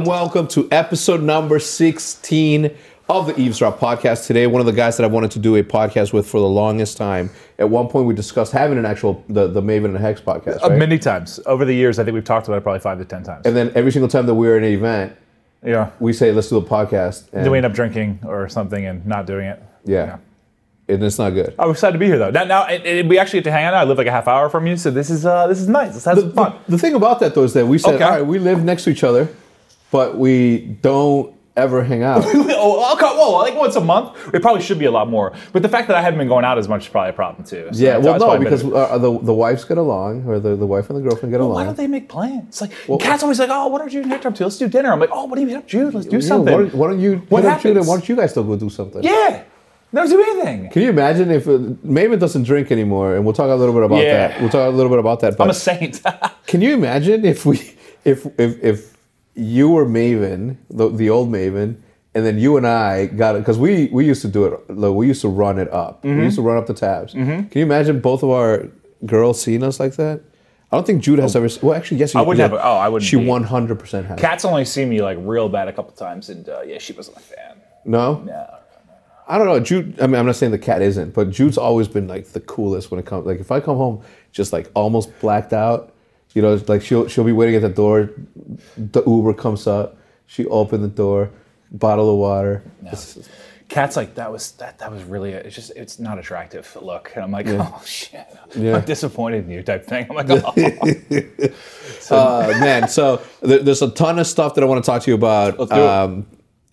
Welcome to episode number 16 of the Eavesdrop Podcast. Today, one of the guys that I've wanted to do a podcast with for the longest time. At one point, we discussed having an actual, the Maven and Hex podcast, right? Many times. Over the years, I think we've talked about it probably 5 to 10 times. And then every single time that we were in an event, we say, let's do a podcast. And then we end up drinking or something and not doing it. And it's not good. I'm excited to be here, though. Now, we actually get to hang out. I live like a half hour from you, so this is nice. This has some fun. The thing about that, though, is that we said, all right, we live next to each other, but we don't ever hang out. Like once a month? It probably should be a lot more. But the fact that I hadn't been going out as much is probably a problem, too. So yeah, well, no, because the wives get along, or the wife and the girlfriend get along. Why don't they make plans? It's like, Kat's always like, oh, what are Jude and Hector up to? Let's do dinner. I'm like, oh, what are you up, Jude? Let's do something. Why don't you guys still go do something? Yeah. Don't do anything. Can you imagine if Maven doesn't drink anymore? And we'll talk a little bit about that. But I'm a saint. Can you imagine if you were Maven, the old Maven, and then you and I got it, because we used to do it. We used to run it up. Mm-hmm. We used to run up the tabs. Mm-hmm. Can you imagine both of our girls seeing us like that? I don't think Jude has ever. Well, actually, yes, I wouldn't. She 100% has. Kat's only seen me like real bad a couple times, and she wasn't a fan. No. I don't know, Jude, I mean, I'm not saying the cat isn't, but Jude's always been like the coolest when it comes, like if I come home just like almost blacked out, you know, like she'll be waiting at the door, the Uber comes up, she opened the door, bottle of water. No. Cat's like, that was really, it's not attractive look. And I'm like, oh shit, I'm disappointed in you type thing. I'm like, oh. So there's a ton of stuff that I want to talk to you about. Let's do it.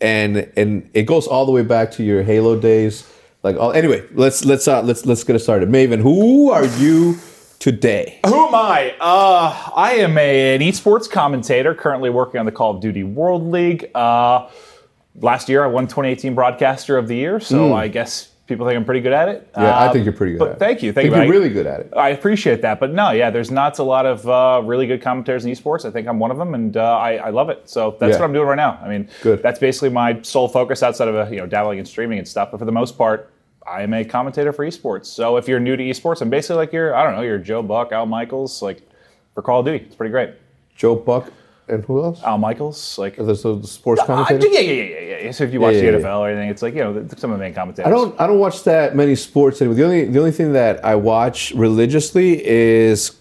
And it goes all the way back to your Halo days. Anyway, let's get it started. Maven, who are you today? Who am I? I am an esports commentator currently working on the Call of Duty World League. Last year I won 2018 Broadcaster of the Year, so I guess people think I'm pretty good at it. Yeah, I think you're pretty good at it. Thank you. I think you're really good at it. I appreciate that. But no, there's not a lot of really good commentators in esports. I think I'm one of them, and I love it. So that's what I'm doing right now. I mean, that's basically my sole focus outside of dabbling in streaming and stuff. But for the most part, I am a commentator for esports. So if you're new to esports, I'm basically like you're Joe Buck, Al Michaels, like for Call of Duty. It's pretty great. Joe Buck. And who else? Al Michaels, like the sports commentator. Yeah. So if you watch the NFL or anything, it's like some of the main commentators. I don't watch that many sports anymore. The only thing that I watch religiously is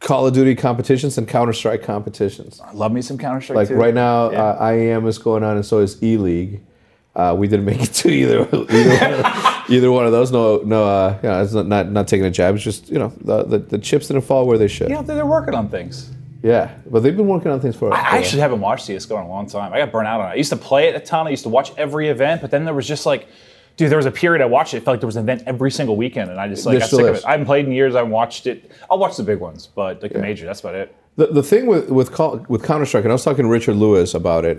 Call of Duty competitions and Counter-Strike competitions. I love me some Counter-Strike. Like too. Right now, IAM is going on, and so is E League. We didn't make it to either one of those. No. It's not taking a jab. It's just the chips didn't fall where they should. They're working on things. Yeah, but they've been working on things for a while. I actually haven't watched CSGO in a long time. I got burnt out on it. I used to play it a ton. I used to watch every event, but then there was just like, dude, there was a period I watched it. It felt like there was an event every single weekend, and I just got sick of it. I haven't played in years. I haven't watched it. I'll watch the big ones, but the major, that's about it. The thing with Counter-Strike, and I was talking to Richard Lewis about it,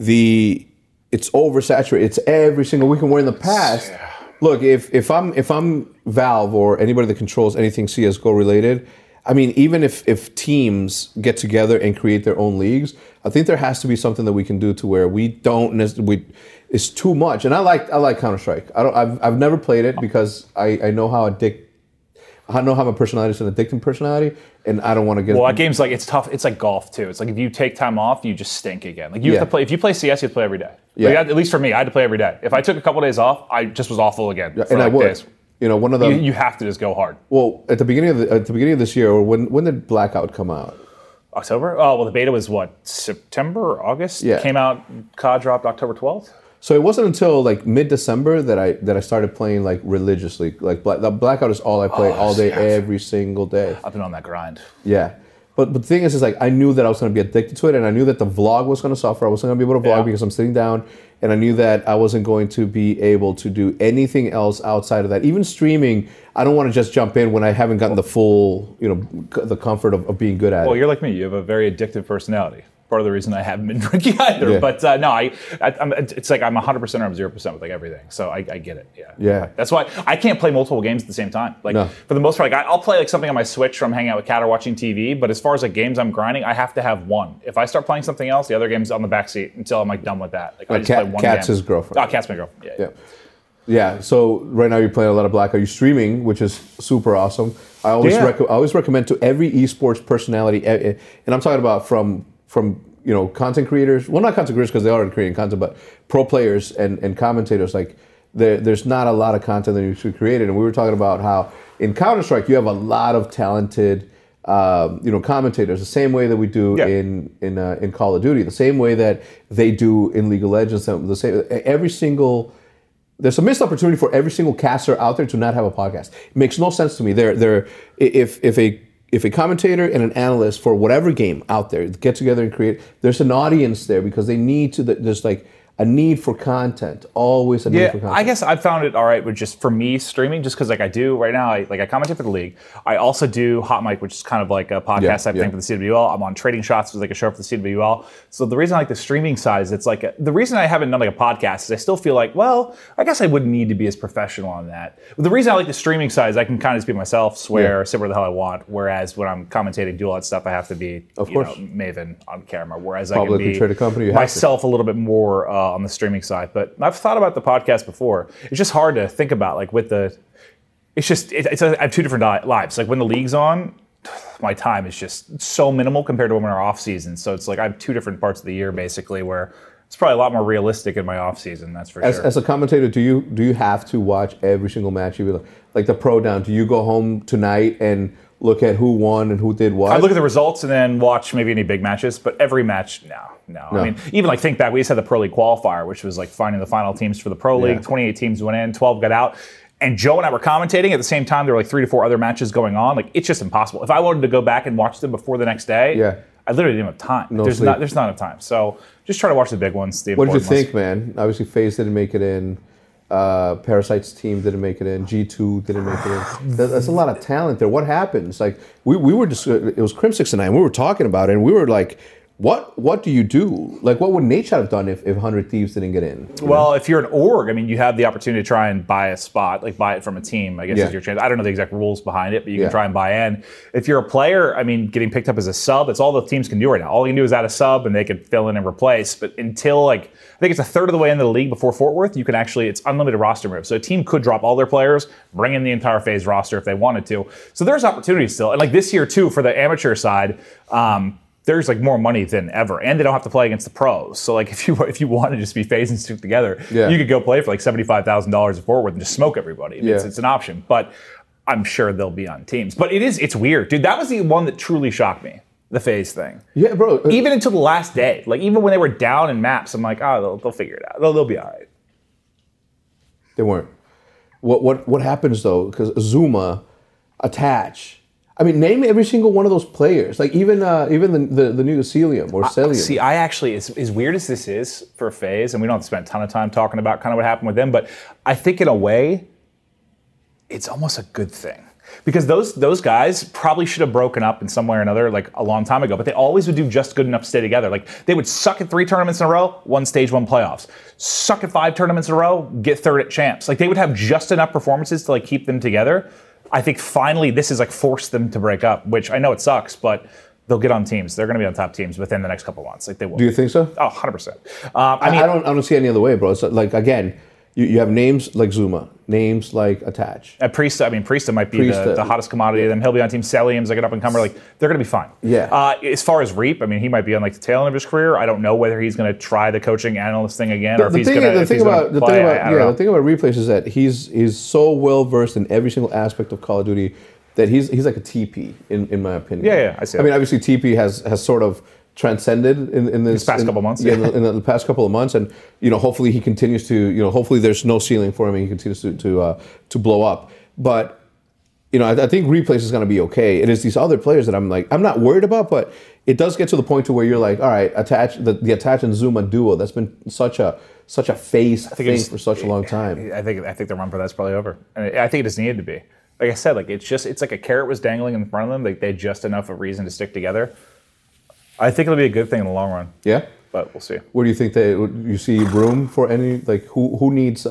it's oversaturated. It's every single weekend. Where in the past, look, if I'm Valve or anybody that controls anything CSGO related, I mean, even if teams get together and create their own leagues, I think there has to be something that we can do to where it's too much. And I like Counter-Strike. I've never played it because I know how my personality is an addicting personality, and I don't want to get. Well, that game's like it's tough. It's like golf too. It's like if you take time off, you just stink again. Like you have to play. If you play CS, you have to play every day. Yeah. Like, at least for me, I had to play every day. If I took a couple of days off, I just was awful again. Yeah, and days. One of the you have to just go hard. Well, at the beginning of this year, or when did Blackout come out? October. Oh well, the beta was September or August. Yeah, it came out. COD dropped October 12th. So it wasn't until like mid-December that I started playing like religiously. Like Blackout is all I play all day, every single day. I've been on that grind. Yeah, but the thing is like I knew that I was going to be addicted to it, and I knew that the vlog was going to suffer. I wasn't going to be able to vlog because I'm sitting down. And I knew that I wasn't going to be able to do anything else outside of that. Even streaming, I don't want to just jump in when I haven't gotten the full, the comfort of being good at it. Well, you're like me. You have a very addictive personality. part of the reason I haven't been drinking either. Yeah. But no, I'm it's like I'm 100% or I'm 0% with like everything. So I get it. Yeah. Yeah. That's why I can't play multiple games at the same time. Like for the most part, like I'll play like something on my Switch from hanging out with Kat or watching TV. But as far as like games I'm grinding, I have to have one. If I start playing something else, the other game's on the backseat until I'm like done with that. Like I just play one game. Kat's his girlfriend. Oh, Kat's my girlfriend. Yeah. Yeah, so right now you're playing a lot of Blackout. You're streaming, which is super awesome. I always recommend to every esports personality, and I'm talking about from you know content creators. Well, not content creators because they are creating content, but pro players and commentators. Like there's not a lot of content that you should create, and we were talking about how in Counter-Strike you have a lot of talented you know commentators, the same way that we do in Call of Duty, the same way that they do in League of Legends. The same every single. There's a missed opportunity for every single caster out there to not have a podcast. It makes no sense to me. If a commentator and an analyst for whatever game out there get together and create, there's an audience there because they need to. There's like a need for content, always a need for content. I guess I found it all right with just for me streaming, just because like I do right now. I commentate for the league. I also do Hot Mike, which is kind of like a podcast type thing for the CWL. I'm on Trading Shots, which is like a show for the CWL. So the reason I like the streaming side is it's like the reason I haven't done like a podcast is I still feel like I guess I wouldn't need to be as professional on that. But the reason I like the streaming side is I can kind of just be myself, swear, sit where the hell I want. Whereas when I'm commentating, do all that stuff, I have to be Maven on camera. Whereas publicly I can be company, myself a little bit more on the streaming side. But I've thought about the podcast before. It's just hard to think about like with the. It's just I have two different lives. Like when the league's on, my time is just so minimal compared to when we're off season. So it's like I have two different parts of the year basically where it's probably a lot more realistic in my off season. That's for sure. As a commentator, do you have to watch every single match? You like the pro down. Do you go home tonight and look at who won and who did what? I look at the results and then watch maybe any big matches, but every match, no. I mean, even like think back, we just had the Pro League qualifier, which was like finding the final teams for the Pro League. 28 teams went in, 12 got out. And Joe and I were commentating at the same time. There were like 3 to 4 other matches going on. Like, it's just impossible. If I wanted to go back and watch them before the next day, I literally didn't have time. No there's not enough time. So just try to watch the big ones. What did you think, man? Obviously, FaZe didn't make it in. Parasite's team didn't make it in. G2 didn't make it in. That's a lot of talent there. What happens? Like we were just it was Crim69. We were talking about it, and we were like, what do you do? Like what would Nate have done if 100 Thieves didn't get in? Well, if you're an org, I mean, you have the opportunity to try and buy a spot, like buy it from a team. I guess is your chance. I don't know the exact rules behind it, but you can try and buy in. If you're a player, I mean, getting picked up as a sub, it's all the teams can do right now. All you can do is add a sub, and they can fill in and replace. But until like. I think it's a third of the way into the league before Fort Worth. You can actually, it's unlimited roster moves. So a team could drop all their players, bring in the entire FaZe roster if they wanted to. So there's opportunities still. And like this year too, for the amateur side, there's like more money than ever. And they don't have to play against the pros. So like if you want to just be FaZe and stick together, you could go play for like $75,000 at Fort Worth and just smoke everybody. I mean, it's an option. But I'm sure they'll be on teams. But it's weird. Dude, that was the one that truly shocked me. The FaZe thing. Yeah, bro. Even until the last day. Like, even when they were down in maps, I'm like, oh, they'll figure it out. They'll be all right. They weren't. What happens, though, because Zuma, Attach. I mean, name every single one of those players. Like, even the new Scellium or Scellium. See, I actually, as weird as this is for FaZe, and we don't have to spend a ton of time talking about kind of what happened with them, but I think in a way, it's almost a good thing. Because those guys probably should have broken up in some way or another like a long time ago, but they always would do just good enough to stay together. Like they would suck at 3 tournaments in a row, one stage, one playoffs. Suck at 5 tournaments in a row, get third at champs. Like they would have just enough performances to like keep them together. I think finally this is like forced them to break up, which I know it sucks, but they'll get on teams. They're going to be on top teams within the next couple of months. Like they will. Do you think so? Oh, 100%. I mean, I don't see any other way, bro. It's like again. You have names like Zuma, names like Attach. Priesta might be the hottest commodity of them. He'll be on Team Scellium's, like an up-and-comer. Like, they're going to be fine. Yeah. As far as Reap, I mean, he might be on like the tail end of his career. I don't know whether he's going to try the coaching analyst thing again or if he's going to play. The thing about Replays is that he's so well-versed in every single aspect of Call of Duty that he's like a TP, in my opinion. Yeah, I see that. I mean, obviously, TP has sort of transcended in the past couple of months, and you know, hopefully he continues to, you know, hopefully there's no ceiling for him, and he continues to blow up. But you know, I think Replays is going to be okay. It is these other players that I'm like, I'm not worried about, but it does get to the point to where you're like, all right, Attach the Attach and Zuma duo. That's been such a face thing for such a long time. I think the run for that's probably over, and I think it just needed to be. Like I said, like it's like a carrot was dangling in front of them. Like they had just enough of a reason to stick together. I think it'll be a good thing in the long run. Yeah? But we'll see. What do you think? You see room for any, like, who needs...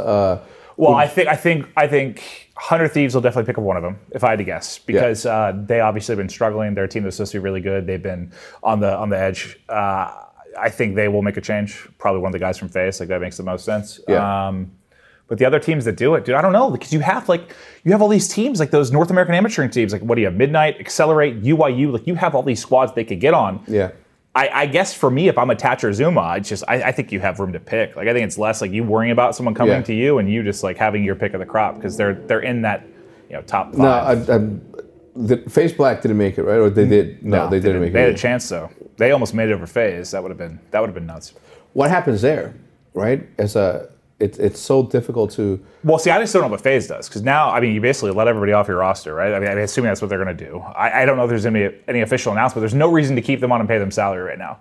Well, I think Hunter Thieves will definitely pick up one of them, if I had to guess, because they obviously have been struggling. Their team is supposed to be really good. They've been on the edge. I think they will make a change. Probably one of the guys from FaZe, like that makes the most sense. Yeah. But the other teams that do it, dude, I don't know, because you have all these teams, like those North American amateur teams, like what do you have? Midnight, Accelerate, UYU, like you have all these squads they could get on. Yeah. I guess for me, if I'm Attach or Zuma, it's just I think you have room to pick. Like I think it's less like you worrying about someone coming to you and you just like having your pick of the crop because they're in that top five. No, the FaZe Black didn't make it, right? Or they did? No, they didn't make it. They had a chance though. They almost made it over FaZe. That would have been nuts. What happens there, right? It's so difficult to... Well, see, I just don't know what FaZe does, because now, I mean, you basically let everybody off your roster, right? I mean assuming that's what they're going to do. I don't know if there's going to be any official announcement. There's no reason to keep them on and pay them salary right now.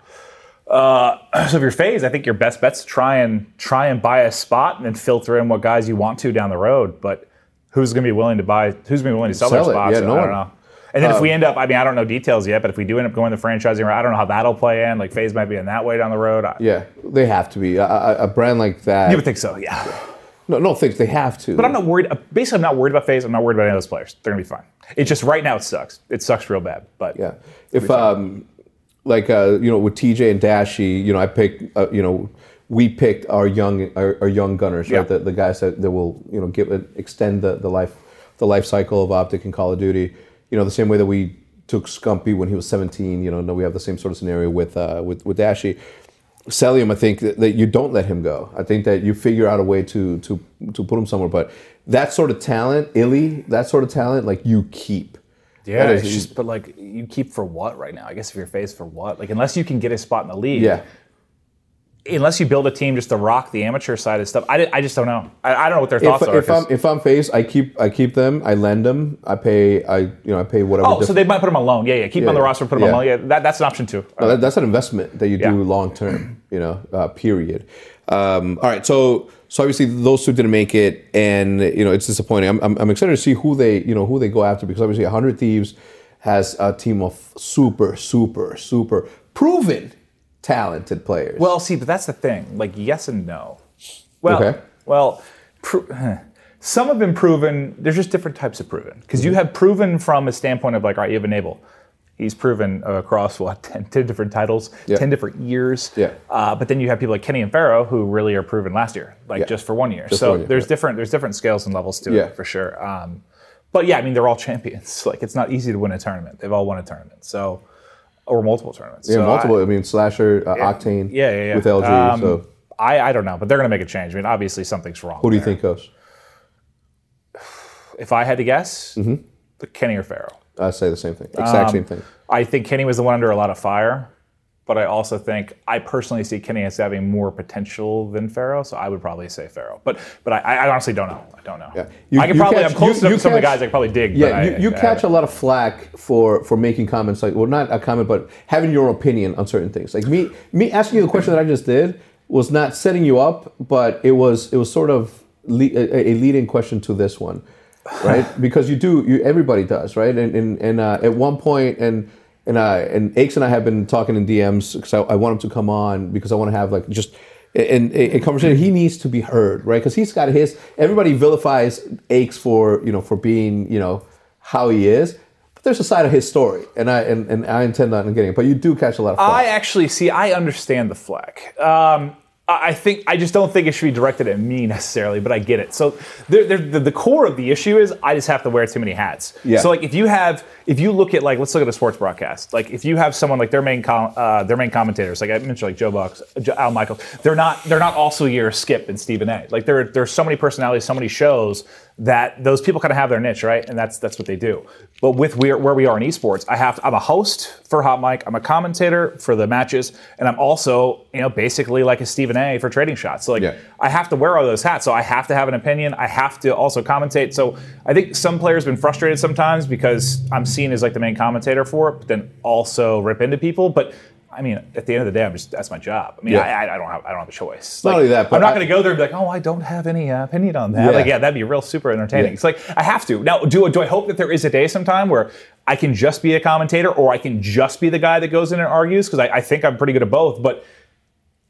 So if you're FaZe, I think your best bet's to try and buy a spot and then filter in what guys you want to down the road, but who's going to be willing to buy... Who's going to be willing to sell their spots? Yeah, no one. I don't know. And then if we end up, I mean, I don't know details yet, but if we do end up going the franchising route, I don't know how that'll play in. Like, FaZe might be in that way down the road. Yeah, they have to be. A brand like that. You would think so, yeah. No, they have to. But I'm not worried. Basically, I'm not worried about FaZe. I'm not worried about any of those players. They're going to be fine. It's just right now it sucks. It sucks real bad. But yeah. If, with TJ and Dashy, I picked, we picked our young gunners, right? The guys that will, extend the life cycle of Optic and Call of Duty. The same way that we took Scumpy when he was 17, now we have the same sort of scenario with Dashy. Scellium, I think that you don't let him go. I think that you figure out a way to put him somewhere. But that sort of talent, like you keep. Yeah, it's just, but like you keep for what right now? I guess if you're FaZe for what? Like unless you can get a spot in the league. Yeah. Unless you build a team just to rock the amateur side of stuff, I just don't know. I don't know what their thoughts are. If I'm FaZe, I keep them. I lend them. I pay whatever. Oh, so they might put them on loan. Yeah. Keep them on the roster. Put them on loan. Yeah, that's an option too. No, that's an investment that you do long term. Period. All right. So obviously those two didn't make it, and it's disappointing. I'm excited to see who they go after, because obviously 100 Thieves has a team of super proven talented players. Well, see, but that's the thing. Like, yes and no. Well, okay. Some have been proven. There's just different types of proven. Because you have proven from a standpoint of, like, all right, you have Enable. He's proven across, 10 different titles, 10 different years. Yeah. But then you have people like Kenny and Pharaoh who really are proven last year, like just for 1 year. There's different scales and levels to it, for sure. But, yeah, I mean, they're all champions. Like, it's not easy to win a tournament. They've all won a tournament. So... Or multiple tournaments. Yeah, so multiple. Slasher, Octane with LG. So I don't know, but they're going to make a change. I mean, obviously something's wrong. Who do you think goes? If I had to guess, Kenny or Pharaoh. I'd say the same thing. Exact same thing. I think Kenny was the one under a lot of fire, but I also think I personally see Kenny as having more potential than Pharaoh, so I would probably say Pharaoh. But I honestly don't know. I don't know. Yeah. I'm close enough to some of the guys I could probably dig. Yeah, but you catch a lot of flack for making comments like, well, not a comment, but having your opinion on certain things. Like me asking you the question that I just did was not setting you up, but it was sort of a leading question to this one, right? Because everybody does, right? And at one point and Aches and I have been talking in DMs because I want him to come on, because I want to have like just a conversation. He needs to be heard, right? Because he's got everybody vilifies Aches for being how he is, but there's a side of his story, and I intend on getting it. But you do catch a lot of flack. I understand the flack. I just don't think it should be directed at me necessarily, but I get it. So the core of the issue is I just have to wear too many hats. Yeah. So like let's look at a sports broadcast. Like if you have someone like their main commentators, like I mentioned, like Joe Bucks, Al Michaels, they're not also your Skip and Stephen A. Like there's so many personalities, so many shows that those people kind of have their niche, right? And that's what they do. But with where we are in esports, I'm a host for Hot Mike, I'm a commentator for the matches, and I'm also, basically like a Stephen A for Trading Shots. So I have to wear all those hats, so I have to have an opinion, I have to also commentate. So I think some players have been frustrated sometimes because I'm seen as like the main commentator for it, but then also rip into people. But I mean, at the end of the day, that's my job. I mean, I don't have a choice. Like, not only that, but I'm not going to go there and be like, oh, I don't have any opinion on that. Yeah. Like, yeah, that'd be real super entertaining. Yeah. It's like I have to now. Do I hope that there is a day sometime where I can just be a commentator, or I can just be the guy that goes in and argues, because I think I'm pretty good at both. But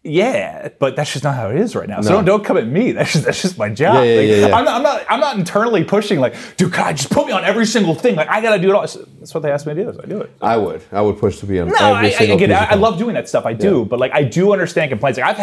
yeah, but that's just not how it is right now. No. So don't come at me. That's just my job. Yeah. I'm not internally pushing like, dude, God, just put me on every single thing. Like I gotta do it all. That's what they asked me to do. So I do it. I would push to be on every single thing. I love doing that stuff. I do, but like I do understand complaints. Like I've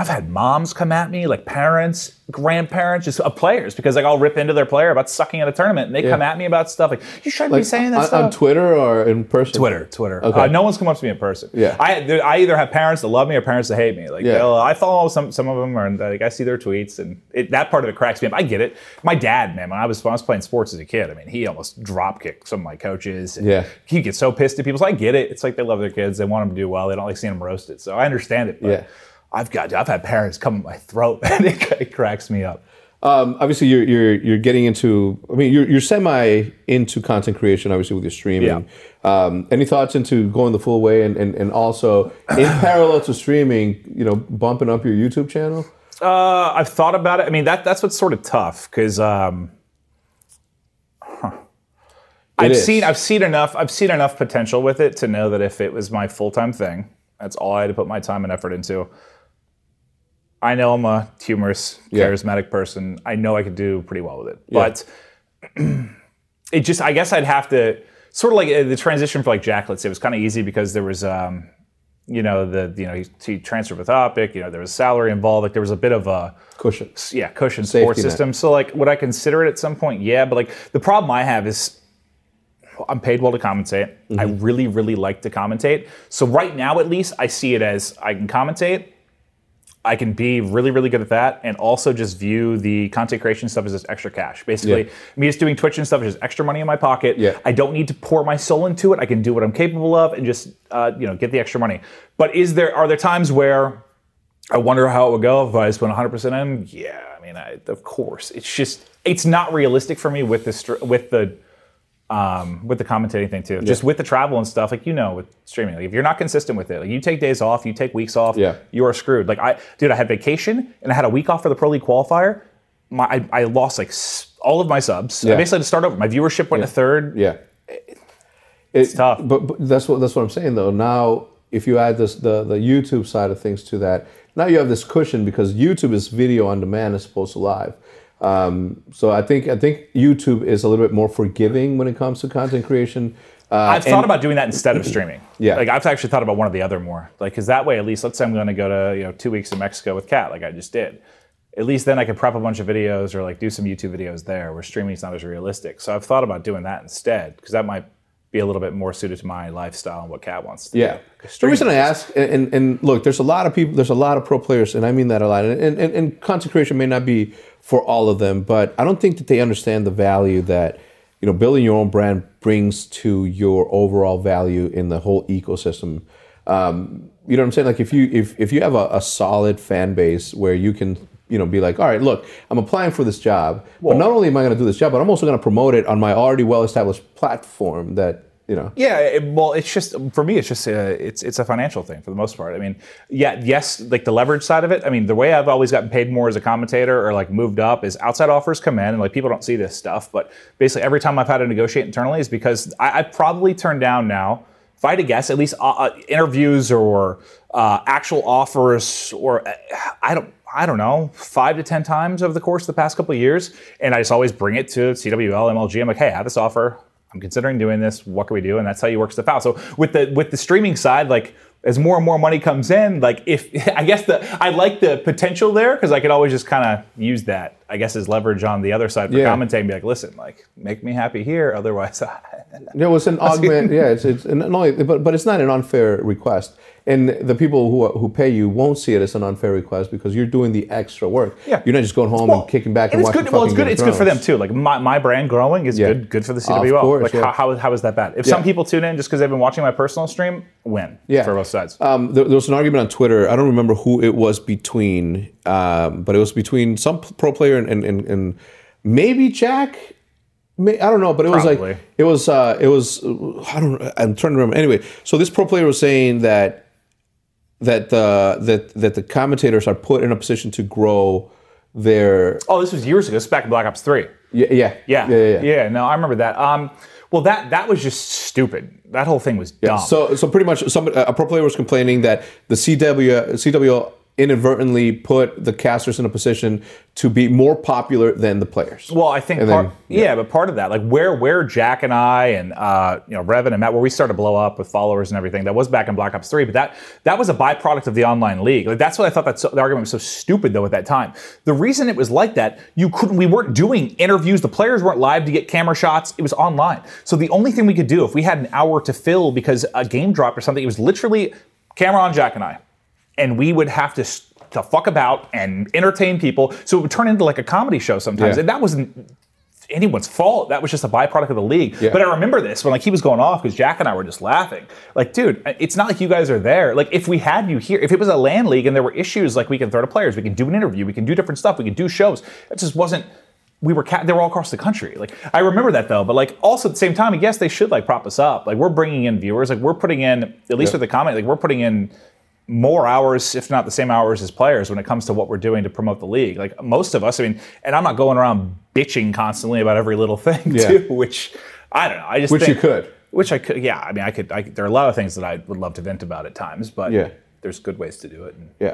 had moms come at me, like parents, grandparents, just players, because like I'll rip into their player about sucking at a tournament, and they come at me about stuff like, you shouldn't be saying that stuff. On Twitter or in person? Twitter. Okay. No one's come up to me in person. Yeah. I either have parents that love me or parents that hate me. Like I follow some of them, and like I see their tweets, and that part of it cracks me up. I get it. My dad, man, when I was playing sports as a kid, I mean, he almost drop kicked some of my coaches. And he gets so pissed at people. So I get it. It's like they love their kids, they want them to do well, they don't like seeing them roasted. So I understand it. But I've had parents come at my throat, and it cracks me up. Obviously, you're getting into. I mean, you're semi into content creation, obviously, with your streaming. Yeah. Any thoughts into going the full way, and also in parallel to streaming, bumping up your YouTube channel? I've thought about it. I mean, that's what's sort of tough because I've seen enough potential with it to know that if it was my full-time thing, that's all I had to put my time and effort into. I know I'm a humorous, charismatic person. I know I could do pretty well with it. But it just, I guess I'd have to, sort of like the transition for like Jack, let's say, was kind of easy because there was, he transferred with Optic, there was salary involved. Like there was a bit of a cushion. Yeah, cushion support system. So like, would I consider it at some point? Yeah, but like the problem I have is, I'm paid well to commentate. Mm-hmm. I really, really like to commentate. So right now, at least, I see it as I can commentate. I can be really, really good at that, and also just view the content creation stuff as just extra cash. Basically, me just doing Twitch and stuff is just extra money in my pocket. Yeah. I don't need to pour my soul into it. I can do what I'm capable of and just get the extra money. But are there times where I wonder how it would go if I just went 100% in? Yeah, I mean, of course. It's just it's not realistic for me with the commentating thing too, just with the travel and stuff, like with streaming, like if you're not consistent with it, like you take days off, you take weeks off, you are screwed. Like I had vacation and I had a week off for the Pro League qualifier. I lost like all of my subs. I basically had to start over. My viewership went to third. Yeah, it's tough. But that's what I'm saying though. Now, if you add the YouTube side of things to that, now you have this cushion because YouTube is video on demand as opposed to live. So I think YouTube is a little bit more forgiving when it comes to content creation. I've thought about doing that instead of streaming. Yeah. Like I've actually thought about one or the other more. Like, cause that way, at least let's say I'm going to go to 2 weeks to Mexico with Kat, like I just did. At least then I could prep a bunch of videos or like do some YouTube videos there where streaming's not as realistic. So I've thought about doing that instead because that might be a little bit more suited to my lifestyle and what Kat wants to do. The reason I ask, and look, there's a lot of people, there's a lot of pro players, and I mean that a lot, and content creation may not be for all of them, but I don't think that they understand the value that building your own brand brings to your overall value in the whole ecosystem. You know what I'm saying? Like if you have a solid fan base where you can be like, all right, look, I'm applying for this job, but not only am I going to do this job, but I'm also going to promote it on my already well-established platform that. Yeah, it's just for me. It's just it's a financial thing for the most part. I mean, like the leverage side of it. I mean, the way I've always gotten paid more as a commentator or like moved up is outside offers come in, and like people don't see this stuff. But basically, every time I've had to negotiate internally is because I probably turn down now, if I had to guess, at least interviews or actual offers, or I don't know, 5 to 10 times over the course of the past couple of years, and I just always bring it to CWL, MLG. I'm like, hey, I have this offer. I'm considering doing this. What can we do? And that's how you work stuff out. So with the streaming side, like as more and more money comes in, like if I guess I like the potential there because I could always just kind of use that, I guess, as leverage on the other side for commentating. Be like, listen, like make me happy here, otherwise. It's an augment. It's annoying, but it's not an unfair request. And the people who pay you won't see it as an unfair request because you're doing the extra work. Yeah. You're not just going home and kicking back and watching fucking Game of Thrones. It's good for them too. Like my brand growing is good for the CWL. Of course, like how is that bad? If some people tune in just because they've been watching my personal stream, win for both sides. There was an argument on Twitter. I don't remember who it was between, but it was between some pro player and maybe Jack. I don't know, but it was probably. Like it was. I'm trying to remember. Anyway, so this pro player was saying that the commentators are put in a position to grow their... Oh, this was years ago. This was back in Black Ops 3. Yeah. No, I remember that. Well, that was just stupid. That whole thing was dumb. Yeah, so pretty much a pro player was complaining that the CWL inadvertently put the casters in a position to be more popular than the players. Well, I think but part of that, like where Jack and I and Revan and Matt, where we started to blow up with followers and everything, that was back in Black Ops 3, but that was a byproduct of the online league. Like that's what I thought the argument was so stupid though at that time. The reason it was like that, we weren't doing interviews, the players weren't live to get camera shots, it was online. So the only thing we could do if we had an hour to fill because a game dropped or something, it was literally camera on Jack and I. And we would have to fuck about and entertain people. So it would turn into like a comedy show sometimes. Yeah. And that wasn't anyone's fault. That was just a byproduct of the league. Yeah. But I remember this when he was going off because Jack and I were just laughing. Like, dude, it's not like you guys are there. Like, if we had you here, if it was a LAN league and there were issues, like we can throw to players, we can do an interview, we can do different stuff, we can do shows. It just wasn't. They were all across the country. Like I remember that though, but also at the same time, yes, they should prop us up. Like we're bringing in viewers. Like we're putting in at least with the comment. Like we're putting in more hours, if not the same hours as players when it comes to what we're doing to promote the league. Like most of us, and I'm not going around bitching constantly about every little thing too, which I don't know. I just think, you could. Which I could, yeah. I mean, I could, there are a lot of things that I would love to vent about at times, but there's good ways to do it. And,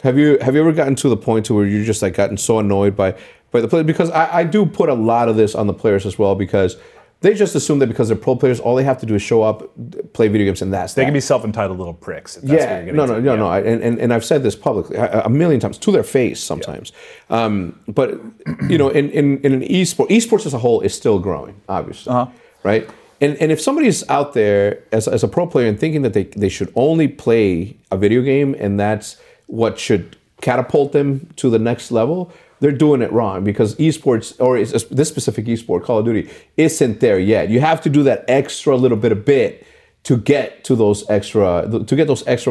Have you ever gotten to the point to where you just gotten so annoyed by the play? Because I do put a lot of this on the players as well because they just assume that because they're pro players, all they have to do is show up, play video games, and that's that. They can be self-entitled little pricks. If that's what you're no. And I've said this publicly a million times, to their face sometimes. Yeah. But, in an esports as a whole is still growing, obviously, right? And if somebody's out there as a pro player and thinking that they should only play a video game and that's what should catapult them to the next level, they're doing it wrong because esports, or this specific esport, Call of Duty, isn't there yet. You have to do that extra little bit to get to those extra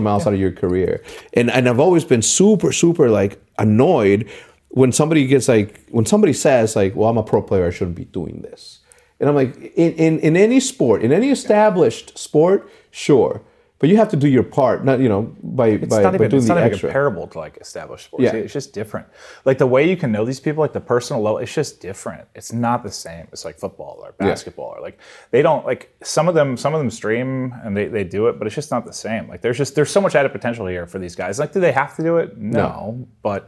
miles out of your career. And I've always been super, super annoyed when somebody gets when somebody says, well, I'm a pro player, I shouldn't be doing this. And I'm in any sport, in any established sport, sure. But you have to do your part, not by doing the extra. It's not even comparable to established sports. Yeah. It's just different. The way you can know these people, the personal level, it's just different. It's not the same. It's football or basketball or they don't some of them stream and they do it, but it's just not the same. There's so much added potential here for these guys. Do they have to do it? No. But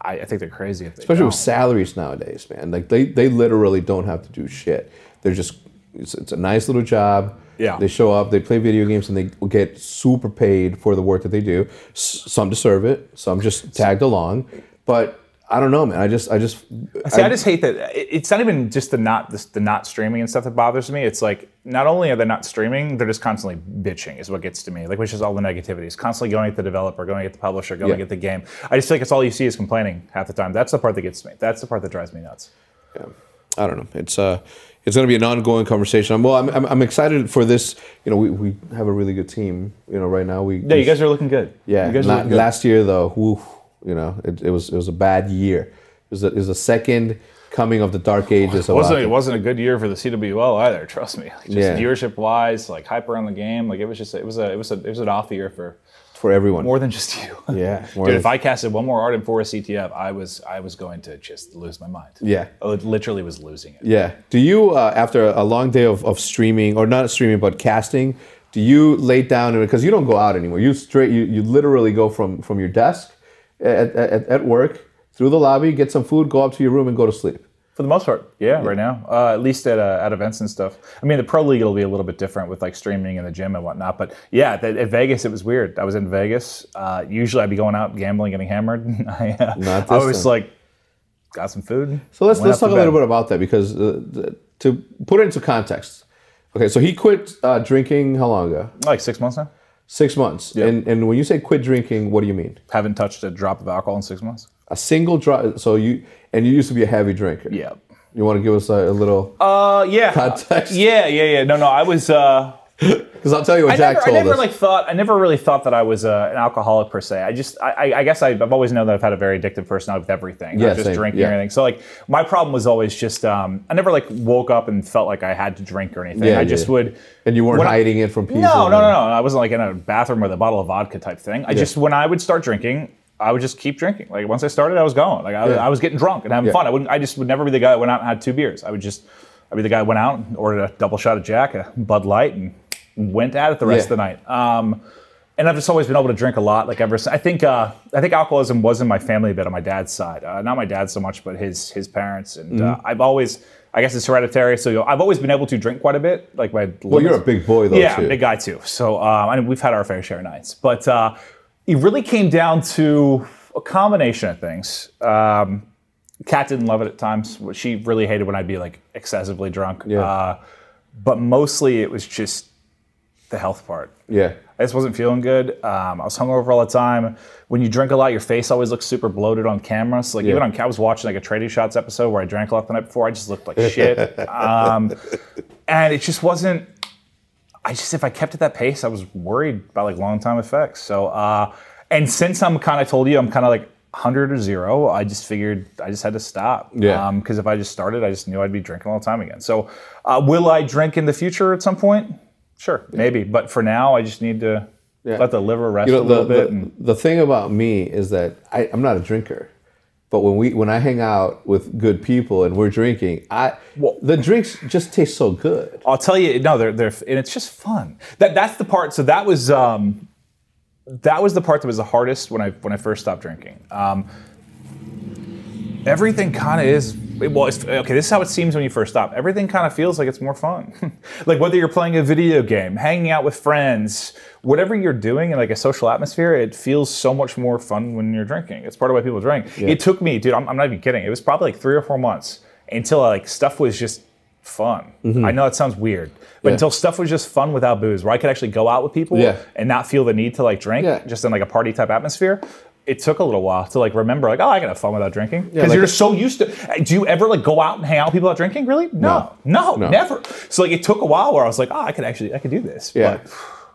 I think they're crazy if they especially don't. With salaries nowadays, man. They literally don't have to do shit. They're just it's a nice little job. Yeah. They show up, they play video games, and they get super paid for the work that they do. Some deserve it, some just tagged along. But I don't know, man. I just hate that. It's not even just the not streaming and stuff that bothers me. It's not only are they not streaming, they're just constantly bitching is what gets to me. Which is all the negativity. It's constantly going at the developer, going at the publisher, going at the game. I just feel it's all you see is complaining half the time. That's the part that gets me. That's the part that drives me nuts. Yeah. I don't know. It's going to be an ongoing conversation. I'm excited for this. We have a really good team. Right now you guys are looking good. Yeah, you guys are looking good. Last year though, woof, it was a bad year. It was the second coming of the dark ages. It wasn't a good year for the CWL either. Trust me. Viewership wise, hype around the game, it was an off year for everyone. More than just you. Yeah. Dude, if I casted one more Arden for a CTF, I was going to just lose my mind. Yeah. I literally was losing it. Yeah. Do you, after a long day of streaming, or not streaming, but casting, do you lay down, because you don't go out anymore, you literally go from your desk at work, through the lobby, get some food, go up to your room and go to sleep? For the most part, right now. At least at events and stuff. I mean, the pro league will be a little bit different with streaming in the gym and whatnot. But at Vegas it was weird. I was in Vegas. Usually I'd be going out gambling, getting hammered. I was got some food. So let's talk a little bit about that because to put it into context. Okay, so he quit drinking how long ago? 6 months now. 6 months. Yep. And when you say quit drinking, what do you mean? Haven't touched a drop of alcohol in 6 months. A single drop. So you used to be a heavy drinker. Yeah. You want to give us a little context? Yeah. No, I was. Because I'll tell you what Jack told us. I never really thought that I was an alcoholic per se. I guess I've always known that I've had a very addictive personality with everything. Yeah, just drinking or anything. So my problem was always just I never woke up and felt like I had to drink or anything. I just would. And you weren't hiding it from people. No. I wasn't in a bathroom with a bottle of vodka type thing. I just when I would start drinking, I would just keep drinking. Once I started, I was going. I was getting drunk and having fun. I would never be the guy that went out and had two beers. I would just I mean, the guy went out and ordered a double shot of Jack, a Bud Light, and went at it the rest of the night. And I've just always been able to drink a lot. Like ever since, I think alcoholism was in my family a bit on my dad's side. Not my dad so much, but his parents. And I've always, I guess it's hereditary. So I've always been able to drink quite a bit. Like my you're a big boy though. Yeah, too. Big guy too. So I mean, we've had our fair share of nights, but it really came down to a combination of things. Kat didn't love it at times. She really hated when I'd be like excessively drunk. Yeah. But mostly it was just the health part. Yeah. I just wasn't feeling good. I was hungover all the time. When you drink a lot, your face always looks super bloated on camera. So like even on, I was watching like a Trading Shots episode where I drank a lot the night before. I just looked like shit. And it just wasn't, if I kept at that pace, I was worried about like long time effects. So, and since I'm kind of told you, I'm kind of like 100 or zero, I just figured I just had to stop. Yeah. Because if I just started, I just knew I'd be drinking all the time again. So will I drink in the future at some point? Sure, maybe. But for now, I just need to let the liver rest a little bit. The thing about me is that I'm not a drinker. But when I hang out with good people and we're drinking, the drinks just taste so good. I'll tell you, no, they're and it's just fun. That's the part. So that was the part that was the hardest when I first stopped drinking. Everything kind of is. Well, this is how it seems when you first stop. Everything kind of feels like it's more fun. Like whether you're playing a video game, hanging out with friends, whatever you're doing in like a social atmosphere, it feels so much more fun when you're drinking. It's part of why people drink. Yeah. It took me, dude, I'm not even kidding. It was probably like 3 or 4 months until stuff was just fun. Mm-hmm. I know it sounds weird, but until stuff was just fun without booze, where I could actually go out with people and not feel the need to like drink, just in like a party type atmosphere. It took a little while to like remember, like, oh, I can have fun without drinking. Because you're just so used to. Do you ever like go out and hang out with people without drinking? Really? No, never. So like it took a while where I was like, oh, I could do this. Yeah.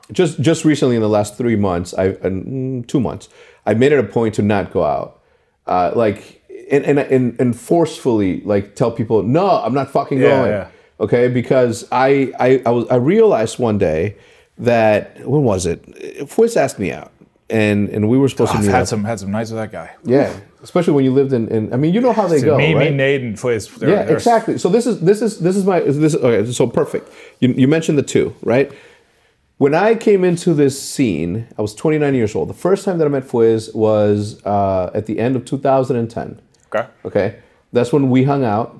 But just recently in the last 3 months, 2 months, I made it a point to not go out, and forcefully like tell people, no, I'm not fucking going. Yeah. Okay, because I realized one day that, when was it? FaZe asked me out. And we were supposed to meet up. Had some nights with that guy. Yeah, especially when you lived in I mean, you know how they go, right? Me, Nate, and FaZe. Yeah, exactly. So this is okay. So perfect. You mentioned the two, right? When I came into this scene, I was 29 years old. The first time that I met FaZe was at the end of 2010. Okay. That's when we hung out,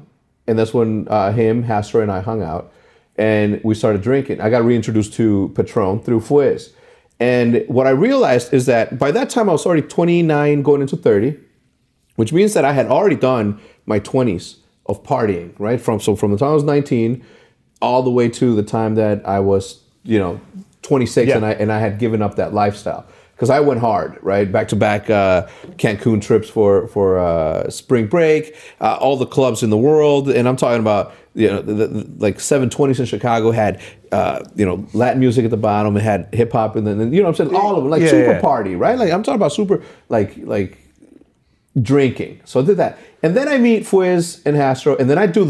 and that's when him, Hasser, and I hung out, and we started drinking. I got reintroduced to Patron through FaZe. And what I realized is that by that time I was already 29 going into 30, which means that I had already done my 20s of partying, right? From the time I was 19 all the way to the time that I was, 26 and I had given up that lifestyle. Because I went hard, right? Back-to-back Cancun trips for spring break, all the clubs in the world. And I'm talking about, like 720s in Chicago had, Latin music at the bottom. It had hip-hop and then, you know what I'm saying? All of them, like super party, right? Like I'm talking about super, like drinking. So I did that. And then I meet FaZe and Hasro, and then I do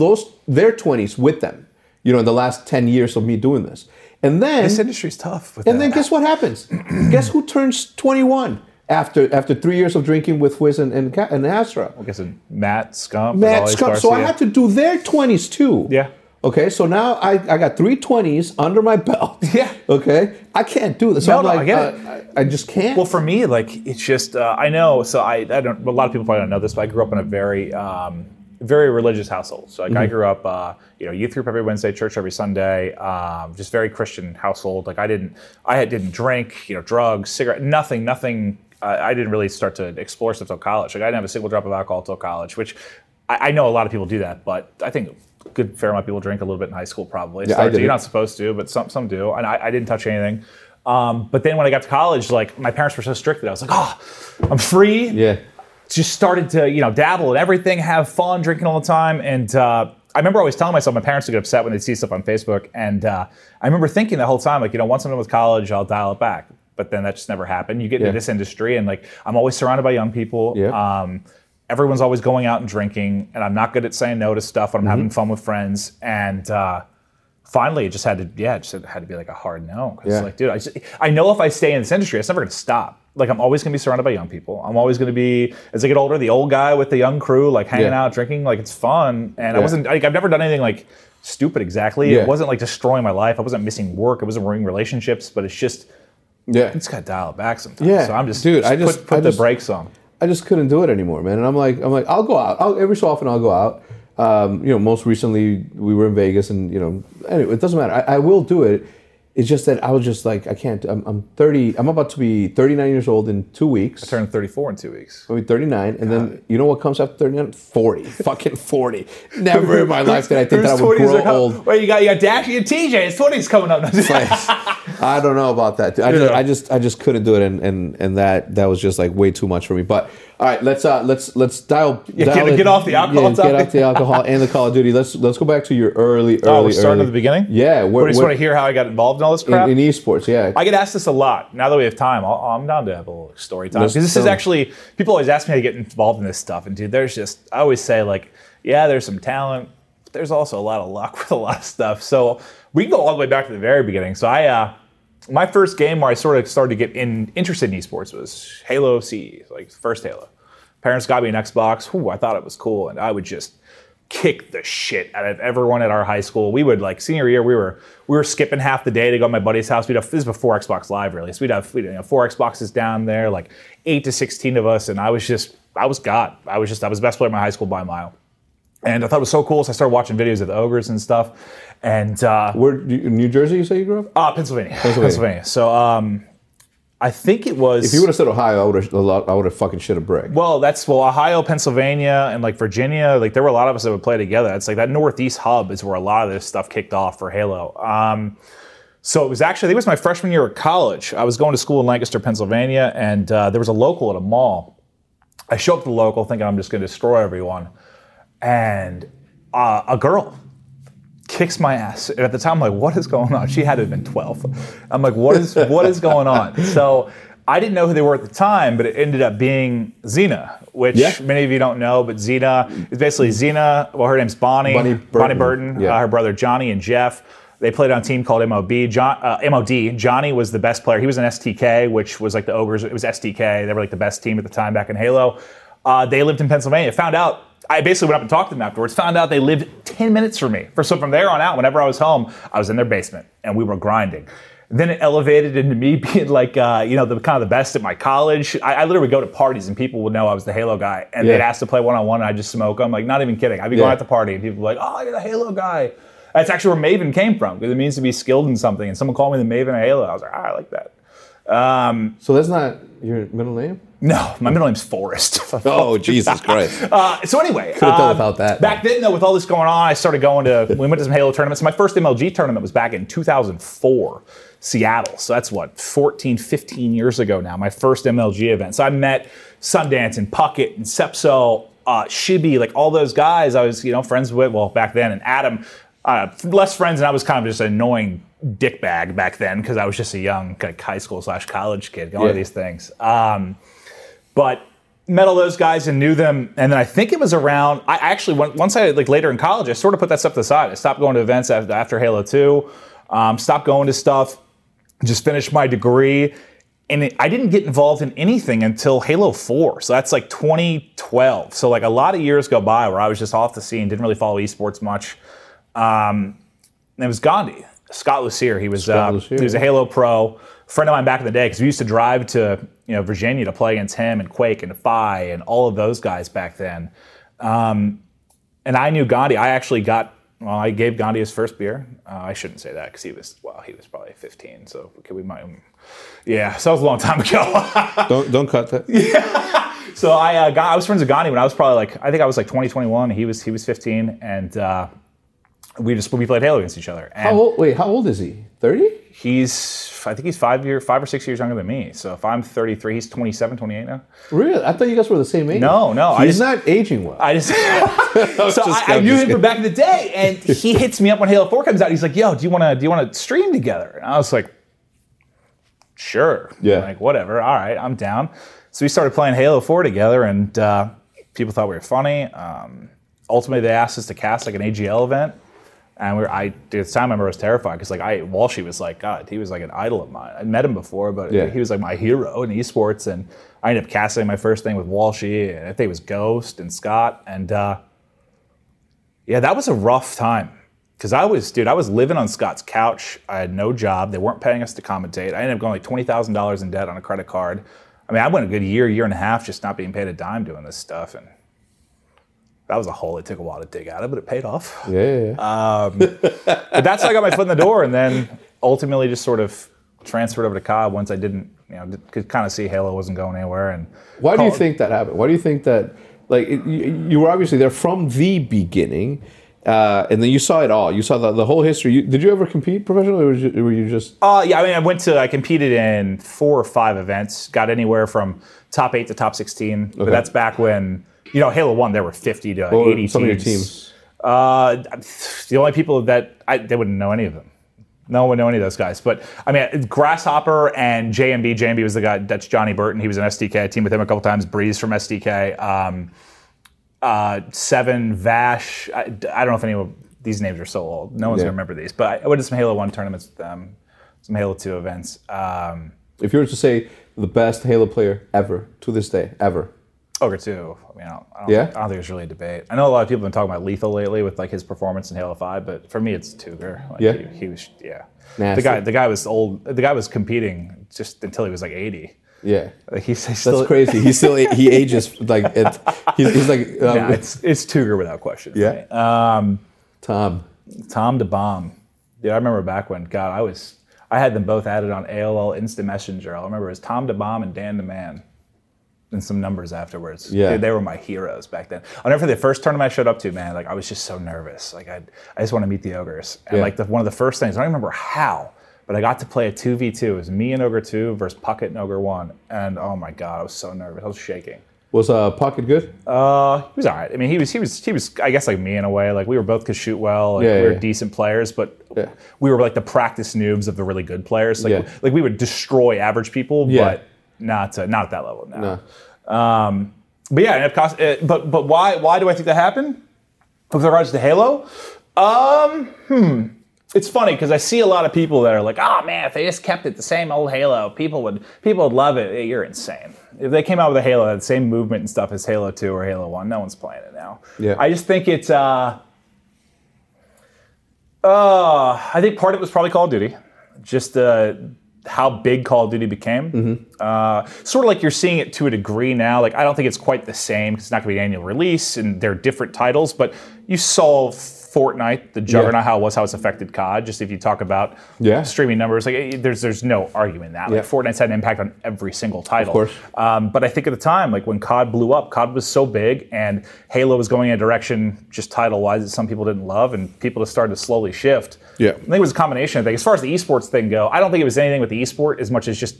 their 20s with them, in the last 10 years of me doing this. And then this industry's tough. Then guess what happens? Guess who turns 21 after 3 years of drinking with FaZe and Astra? I guess Matt Scump. So I had to do their 20s too. Yeah. Okay. So now I got three 20s under my belt. Yeah. Okay. I can't do this. I just can't. Well, for me, like it's just I know. So I don't. A lot of people probably don't know this, but I grew up in a very very religious household. So like I grew up, youth group every Wednesday, church every Sunday, just very Christian household. Like I didn't drink, drugs, cigarette, nothing. I didn't really start to explore stuff till college. Like I didn't have a single drop of alcohol till college, which I know a lot of people do that, but I think a good fair amount of people drink a little bit in high school probably. Yeah, you're not supposed to, but some do. And I didn't touch anything. But then when I got to college, like my parents were so strict that I was like, oh, I'm free. Yeah. Just started to, dabble at everything, have fun, drinking all the time. And I remember always telling myself my parents would get upset when they'd see stuff on Facebook. And I remember thinking the whole time, like, once I'm done with college, I'll dial it back. But then that just never happened. You get into this industry and, like, I'm always surrounded by young people. Yeah. Everyone's always going out and drinking. And I'm not good at saying no to stuff when I'm having fun with friends. And finally, it just had to be like a hard no. Because it's like, dude, I know if I stay in this industry, it's never going to stop. like, I'm always going to be surrounded by young people. I'm always going to be, as I get older, the old guy with the young crew, like, hanging out, drinking. Like, it's fun. And I wasn't, like, I've never done anything, like, stupid exactly. It wasn't, like, destroying my life. I wasn't missing work. I wasn't ruining relationships. But it's just, it's got to dial it back sometimes. So I'm just, put the brakes on. I just couldn't do it anymore, man. And I'm like, I'll go out. Every so often I'll go out. You know, most recently we were in Vegas, and, you know, anyway, it doesn't matter. I will do it. It's just that I was just like, I can't. I'm 30. I'm about to be 39 years old in 2 weeks. I turned 34 in 2 weeks. I'll be 39, and then you know what comes after 39? 40. Fucking 40. Never in my life did I think that I would grow old. Well, you got Dash, you got TJ. His 20s coming up. Like, I don't know about that. I just couldn't do it, and that was just like way too much for me. But all right, let's dial. Get off the alcohol. Get off the alcohol and the Call of Duty. Let's go back to your early. At the beginning. Yeah, we just want to hear how I got involved in all this crap in esports. Yeah, I get asked this a lot. Now that we have time, I'm down to have a little story time, because this is actually, people always ask me how to get involved in this stuff, and dude, there's just, I always say, like, yeah, there's some talent, but there's also a lot of luck with a lot of stuff. So we can go all the way back to the very beginning. So my first game where I sort of started to get interested in esports was Halo CE, like first Halo. Parents got me an Xbox. I thought it was cool, and I would just kick the shit out of everyone at our high school. We would, like, senior year, we were skipping half the day to go to my buddy's house. We'd have, this is before Xbox Live, really. So we'd have 4 Xboxes down there, like 8 to 16 of us, and I was the best player in my high school by a mile. And I thought it was so cool, so I started watching videos of the ogres and stuff. And where, New Jersey, you say you grew up? Pennsylvania. So I think it was. If you would have said Ohio, I would have fucking shit a brick. Well, Ohio, Pennsylvania, and like Virginia. Like, there were a lot of us that would play together. It's like that Northeast hub is where a lot of this stuff kicked off for Halo. So it was actually, I think it was my freshman year at college. I was going to school in Lancaster, Pennsylvania, and there was a local at a mall. I show up to the local thinking I'm just going to destroy everyone. And a girl kicks my ass. And at the time, I'm like, what is going on? She had to have been 12. I'm like, what is going on? So I didn't know who they were at the time, but it ended up being Xena, which many of you don't know, but Xena is basically Xena. Well, her name's Bonnie. Bonnie Burton. Yeah. Her brother Johnny and Jeff. They played on a team called MOB. MOD. Johnny was the best player. He was an STK, which was like the ogres. It was STK. They were like the best team at the time back in Halo. They lived in Pennsylvania. I basically went up and talked to them afterwards, found out they lived 10 minutes from me. So from there on out, whenever I was home, I was in their basement, and we were grinding. Then it elevated into me being like, the kind of the best at my college. I literally would go to parties, and people would know I was the Halo guy, and they'd ask to play one-on-one, and I'd just smoke them. Like, not even kidding. I'd be going out to the party, and people would be like, oh, you're the Halo guy. That's actually where Maven came from, because it means to be skilled in something. And someone called me the Maven of Halo. I was like, I like that. So that's not your middle name? No, my middle name's Forrest. Oh, Jesus Christ. So anyway. Could have thought about that. Back then, though, with all this going on, I started going to, we went to some Halo tournaments. My first MLG tournament was back in 2004, Seattle. So that's what, 14, 15 years ago now, my first MLG event. So I met Sundance and Puckett and Sepso, Shibby, like all those guys I was, friends with, well, back then, and Adam, less friends, and I was kind of just an annoying dickbag back then, because I was just a young, like, high school / college kid going to these things. But met all those guys and knew them, and then I think it was around, I actually, once I, like, later in college, I sort of put that stuff to the side. I stopped going to events after Halo 2, stopped going to stuff, just finished my degree, and I didn't get involved in anything until Halo 4, so that's like 2012. So like a lot of years go by where I was just off the scene, didn't really follow esports much. And it was Gandhi, Scott Lucier. He was a Halo pro, friend of mine back in the day, because we used to drive to Virginia to play against him and Quake and Fi and all of those guys back then. And I knew Gandhi. I gave Gandhi his first beer. I shouldn't say that, because he was probably 15. So so that was a long time ago. Don't cut that. Yeah. So I was friends with Gandhi when I was probably like, I think I was like 20, 21. He was 15, and we played Halo against each other. And how old is he? 30? I think he's 5 or 6 years younger than me. So if I'm 33, he's 27, 28 now. Really? I thought you guys were the same age. No. He's not aging well. I knew him from back in the day, and he hits me up when Halo 4 comes out. He's like, "Yo, do you want to stream together?" And I was like, "Sure." Yeah. Like, whatever. All right, I'm down. So we started playing Halo 4 together, and people thought we were funny. Ultimately, they asked us to cast like an AGL event. And I was terrified because Walshy was like, God, he was like an idol of mine. I met him before, but he was like my hero in esports. And I ended up casting my first thing with Walshy, and I think it was Ghost and Scott. And that was a rough time. Because I was living on Scott's couch. I had no job. They weren't paying us to commentate. I ended up going like $20,000 in debt on a credit card. I mean, I went a good year and a half just not being paid a dime doing this stuff. And that was a hole it took a while to dig out of, but it paid off. But that's how I got my foot in the door, and then ultimately just sort of transferred over to COD once I could kind of see Halo wasn't going anywhere. And why do you think that happened? Why do you think that, you were obviously there from the beginning, and then you saw it all. You saw the whole history. Did you ever compete professionally, or were you just... I competed in 4 or 5 events, got anywhere from top 8 to top 16, but that's back when, Halo 1, there were 50 to 80 teams. Some of your teams? The only people they wouldn't know any of them. No one would know any of those guys. But, Grasshopper and JMB. JMB was the guy, that's Johnny Burton. He was an STK. I teamed with him a couple times. Breeze from STK. Seven, Vash. I don't know if anyone, these names are so old. No one's going to remember these. But I went to some Halo 1 tournaments with them, some Halo 2 events. If you were to say the best Halo player ever, to this day, ever. Ogre 2. I don't think it's really a debate. I know a lot of people have been talking about Lethal lately with his performance in Halo 5, but for me it's Tugger. He was nasty. The guy was old. The guy was competing just until he was 80. Yeah. That's crazy. He's still he ages it's Tugger without question. Yeah. Right? Tom the Bomb. Yeah, I remember back when I had them both added on AOL Instant Messenger. I remember it was Tom the Bomb and Dan the Man. And some numbers afterwards. Yeah. They were my heroes back then. I'll never forget the first tournament I showed up to, man. I was just so nervous. I just want to meet the Ogres. And one of the first things, I don't remember how, but I got to play a 2v2. It was me and Ogre 2 versus Puckett and Ogre 1. And oh my God, I was so nervous. I was shaking. Was Puckett good? He was all right. I mean, he was I guess me in a way. We were both could shoot well. We were decent players, but we were the practice noobs of the really good players. We would destroy average people, but not at that level now. No. But why do I think that happened with regards to Halo? It's funny because I see a lot of people that are like, oh man, if they just kept it the same old Halo, people would love it. Hey, you're insane. If they came out with a Halo that had the same movement and stuff as Halo 2 or Halo 1, no one's playing it now. Yeah. I just think it's I think part of it was probably Call of Duty. Just how big Call of Duty became. Mm-hmm. Sort of you're seeing it to a degree now. I don't think it's quite the same because it's not going to be an annual release and they're different titles, but you saw Fortnite, the juggernaut, how it's affected COD. Just if you talk about streaming numbers, there's no argument in that. Fortnite's had an impact on every single title. Of course. But I think at the time, when COD blew up, COD was so big and Halo was going in a direction just title-wise that some people didn't love and people just started to slowly shift. Yeah. I think it was a combination of things. As far as the esports thing go, I don't think it was anything with the esport as much as just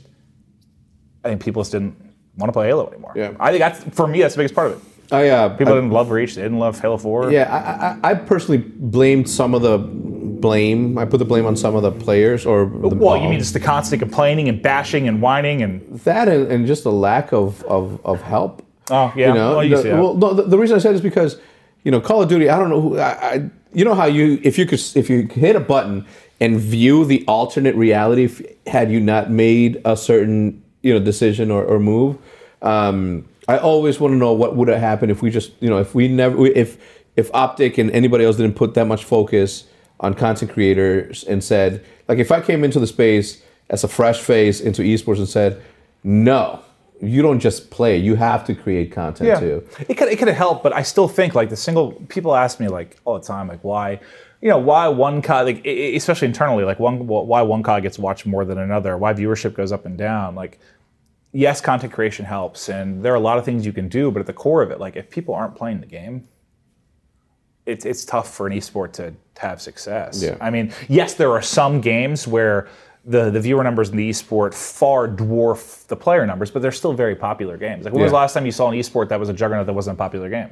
I think people just didn't want to play Halo anymore. Yeah. I think that's the biggest part of it. People didn't love Reach. They didn't love Halo 4. Yeah, I personally blamed some of the blame. I put the blame on some of the players or you mean just the constant complaining and bashing and whining and that and just the lack of help. Oh yeah. The reason I said it is because Call of Duty. I don't know who I how you if you hit a button and view the alternate reality had you not made a certain decision or move. I always want to know what would have happened if we just, if Optic and anybody else didn't put that much focus on content creators and said, if I came into the space as a fresh face into esports and said, no, you don't just play, you have to create content too. It could have helped, but I still think people ask me all the time why. Why one COD, especially internally, why one COD gets watched more than another, why viewership goes up and down. Yes, content creation helps, and there are a lot of things you can do, but at the core of it, if people aren't playing the game, it's tough for an esport to have success. Yeah. Yes, there are some games where the viewer numbers in the esport far dwarf the player numbers, but they're still very popular games. When was the last time you saw an esport that was a juggernaut that wasn't a popular game?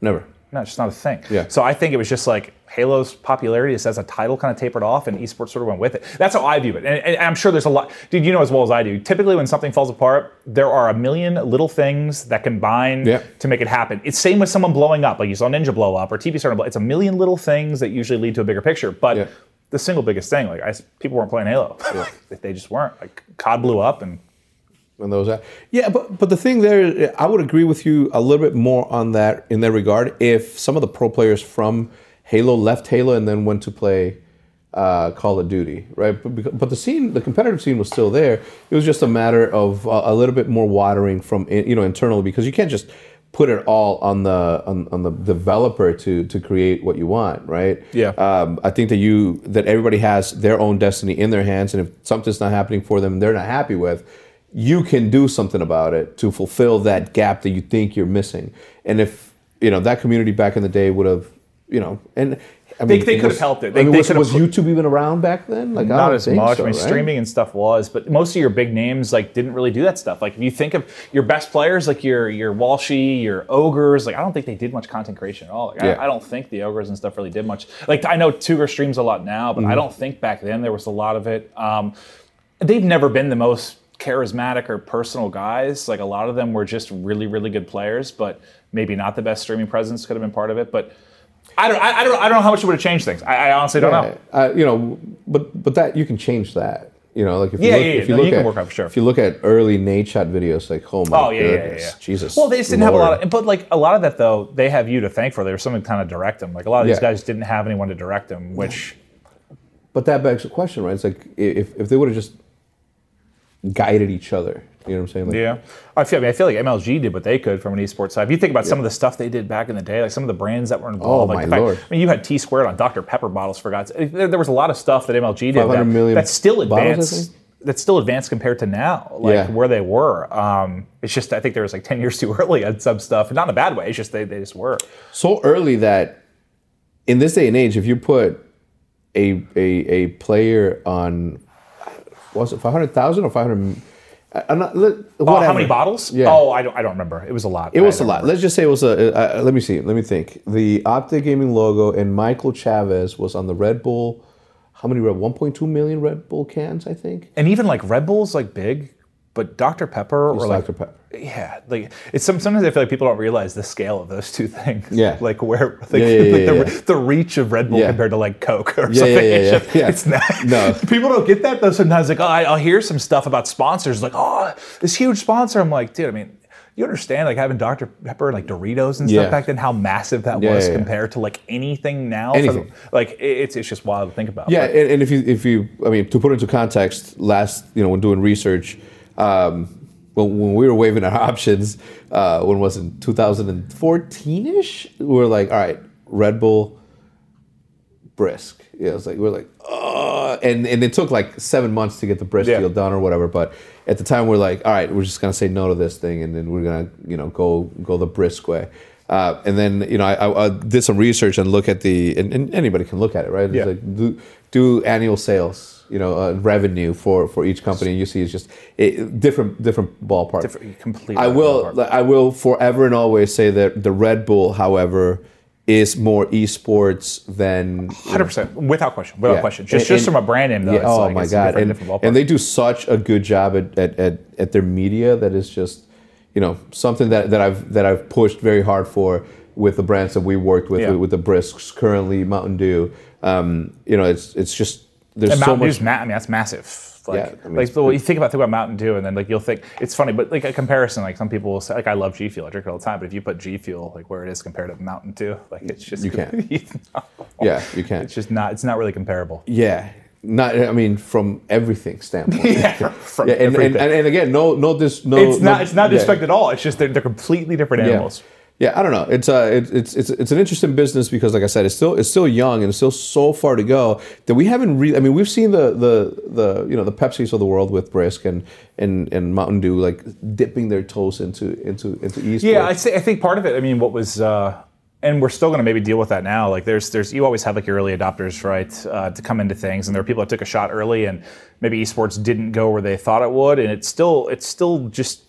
Never. No, it's just not a thing. Yeah. So I think it was just like Halo's popularity as a title kind of tapered off and esports sort of went with it. That's how I view it. And I'm sure there's a lot, dude, you know as well as I do, typically when something falls apart, there are a million little things that combine to make it happen. It's same with someone blowing up, like you saw Ninja blow up or TP starting to blow up. It's a million little things that usually lead to a bigger picture. But the single biggest thing, like people weren't playing Halo. They just weren't. Like COD blew up and... but the thing there, I would agree with you a little bit more on that in that regard. If some of the pro players from Halo left Halo and then went to play Call of Duty, right? But the scene, the competitive scene, was still there. It was just a matter of a little bit more watering from internally, because you can't just put it all on the developer to create what you want, right? Yeah. I think that everybody has their own destiny in their hands, and if something's not happening for them, they're not happy with. You can do something about it to fulfill that gap that you think you're missing. And if, that community back in the day would have, and I mean, they could have helped it. Was YouTube even around back then? Like, not as much. So, I mean, streaming and stuff was, but most of your big names didn't really do that stuff. Like, if you think of your best players, like your Walshy, your Ogres, I don't think they did much content creation at all. I don't think the Ogres and stuff really did much. I know Tuger streams a lot now, but I don't think back then there was a lot of it. They've never been the most charismatic or personal guys. A lot of them were just really, really good players, but maybe not the best streaming presence could have been part of it. But I don't know how much it would have changed things. I honestly don't know. But that you can change that. If you look at early Nade Shot videos, oh my goodness, Jesus. Well, they just didn't have a lot of, but a lot of that though, they have you to thank for. There was something to kind of direct them. A lot of these guys didn't have anyone to direct them, which. But that begs the question, right? It's if they would have just guided each other. You know what I'm saying? I feel like MLG did what they could from an esports side. If you think about some of the stuff they did back in the day, some of the brands that were involved. Oh, my Lord. You had T-Squared on Dr. Pepper bottles, for God's sake. There was a lot of stuff that MLG did that's still advanced compared to now, where they were. It's just I think there was 10 years too early on some stuff. Not in a bad way. It's just they just were. So early that in this day and age, if you put a player on... Was it 500,000 or 500? How many bottles? Yeah. Oh, I don't remember. It was a lot. It was a lot. Let's just say it was a. Let me see. Let me think. The Optic Gaming logo and Michael Chavez was on the Red Bull. How many? 1.2 million Red Bull cans, I think. And even Red Bull's big, but Dr. Pepper it's or Dr. Pepper. Yeah, it's sometimes I feel like people don't realize the scale of those two things. Yeah, the reach of Red Bull compared to Coke or something. Yeah. It's not. No, people don't get that though. Sometimes I'll hear some stuff about sponsors. This huge sponsor. I'm like, dude. I mean, you understand having Dr. Pepper and Doritos and stuff back then, how massive that was compared to anything now. Anything. It's just wild to think about. Yeah, and if you I mean, to put into context, last when doing research. When we were waiving our options, when was it, 2014-ish? We were all right, Red Bull, Brisk. Yeah, it was oh. And it took 7 months to get the Brisk deal done or whatever. But at the time, we're all right, we're just gonna say no to this thing, and then we're gonna go the Brisk way. And then I did some research and look at the and anybody can look at it, right? It's do annual sales. Revenue for each company. You see, it's just different ballpark. Completely. I will forever and always say that the Red Bull, however, is more esports than 100%, without question. Just from a brand name, though. Oh my God! And they do such a good job at their media that is just something that I've pushed very hard for with the brands that we worked with the Brisks, currently Mountain Dew. It's just. There's so much. I mean, that's massive. You think about Mountain Dew, and then you'll think it's funny, but a comparison, some people will say, I love G Fuel, I drink it all the time, but if you put G Fuel where it is compared to Mountain Dew, it's just you can't. It's just not. It's not really comparable. Yeah, not. I mean, from everything standpoint. Everything. And again, It's not disrespect at all. It's just they're completely different animals. Yeah, I don't know. It's an interesting business because, like I said, it's still young and it's still so far to go that we haven't really. I mean, we've seen the Pepsis of the world with Brisk and Mountain Dew dipping their toes into esports. Yeah, I think part of it. I mean, what was. And we're still going to maybe deal with that now. There's you always have your early adopters, right, to come into things, and there are people that took a shot early, and maybe esports didn't go where they thought it would, and it's still just.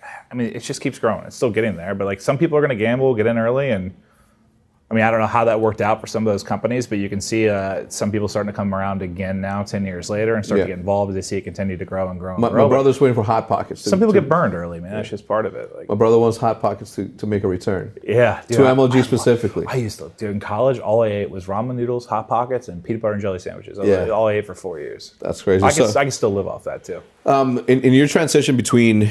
I mean, it just keeps growing. It's still getting there, but some people are going to gamble, get in early, and I mean, I don't know how that worked out for some of those companies, but you can see some people starting to come around again now, 10 years later, and start to get involved as they see it continue to grow and grow and grow. My brother's waiting for Hot Pockets. Some people get burned early, man. Yeah. That's just part of it. Like, my brother wants Hot Pockets to make a return. Yeah. Dude, to MLG specifically. I used to, in college, all I ate was ramen noodles, Hot Pockets, and peanut butter and jelly sandwiches. Like, all I ate for 4 years. That's crazy. I can still live off that, too. In your transition between,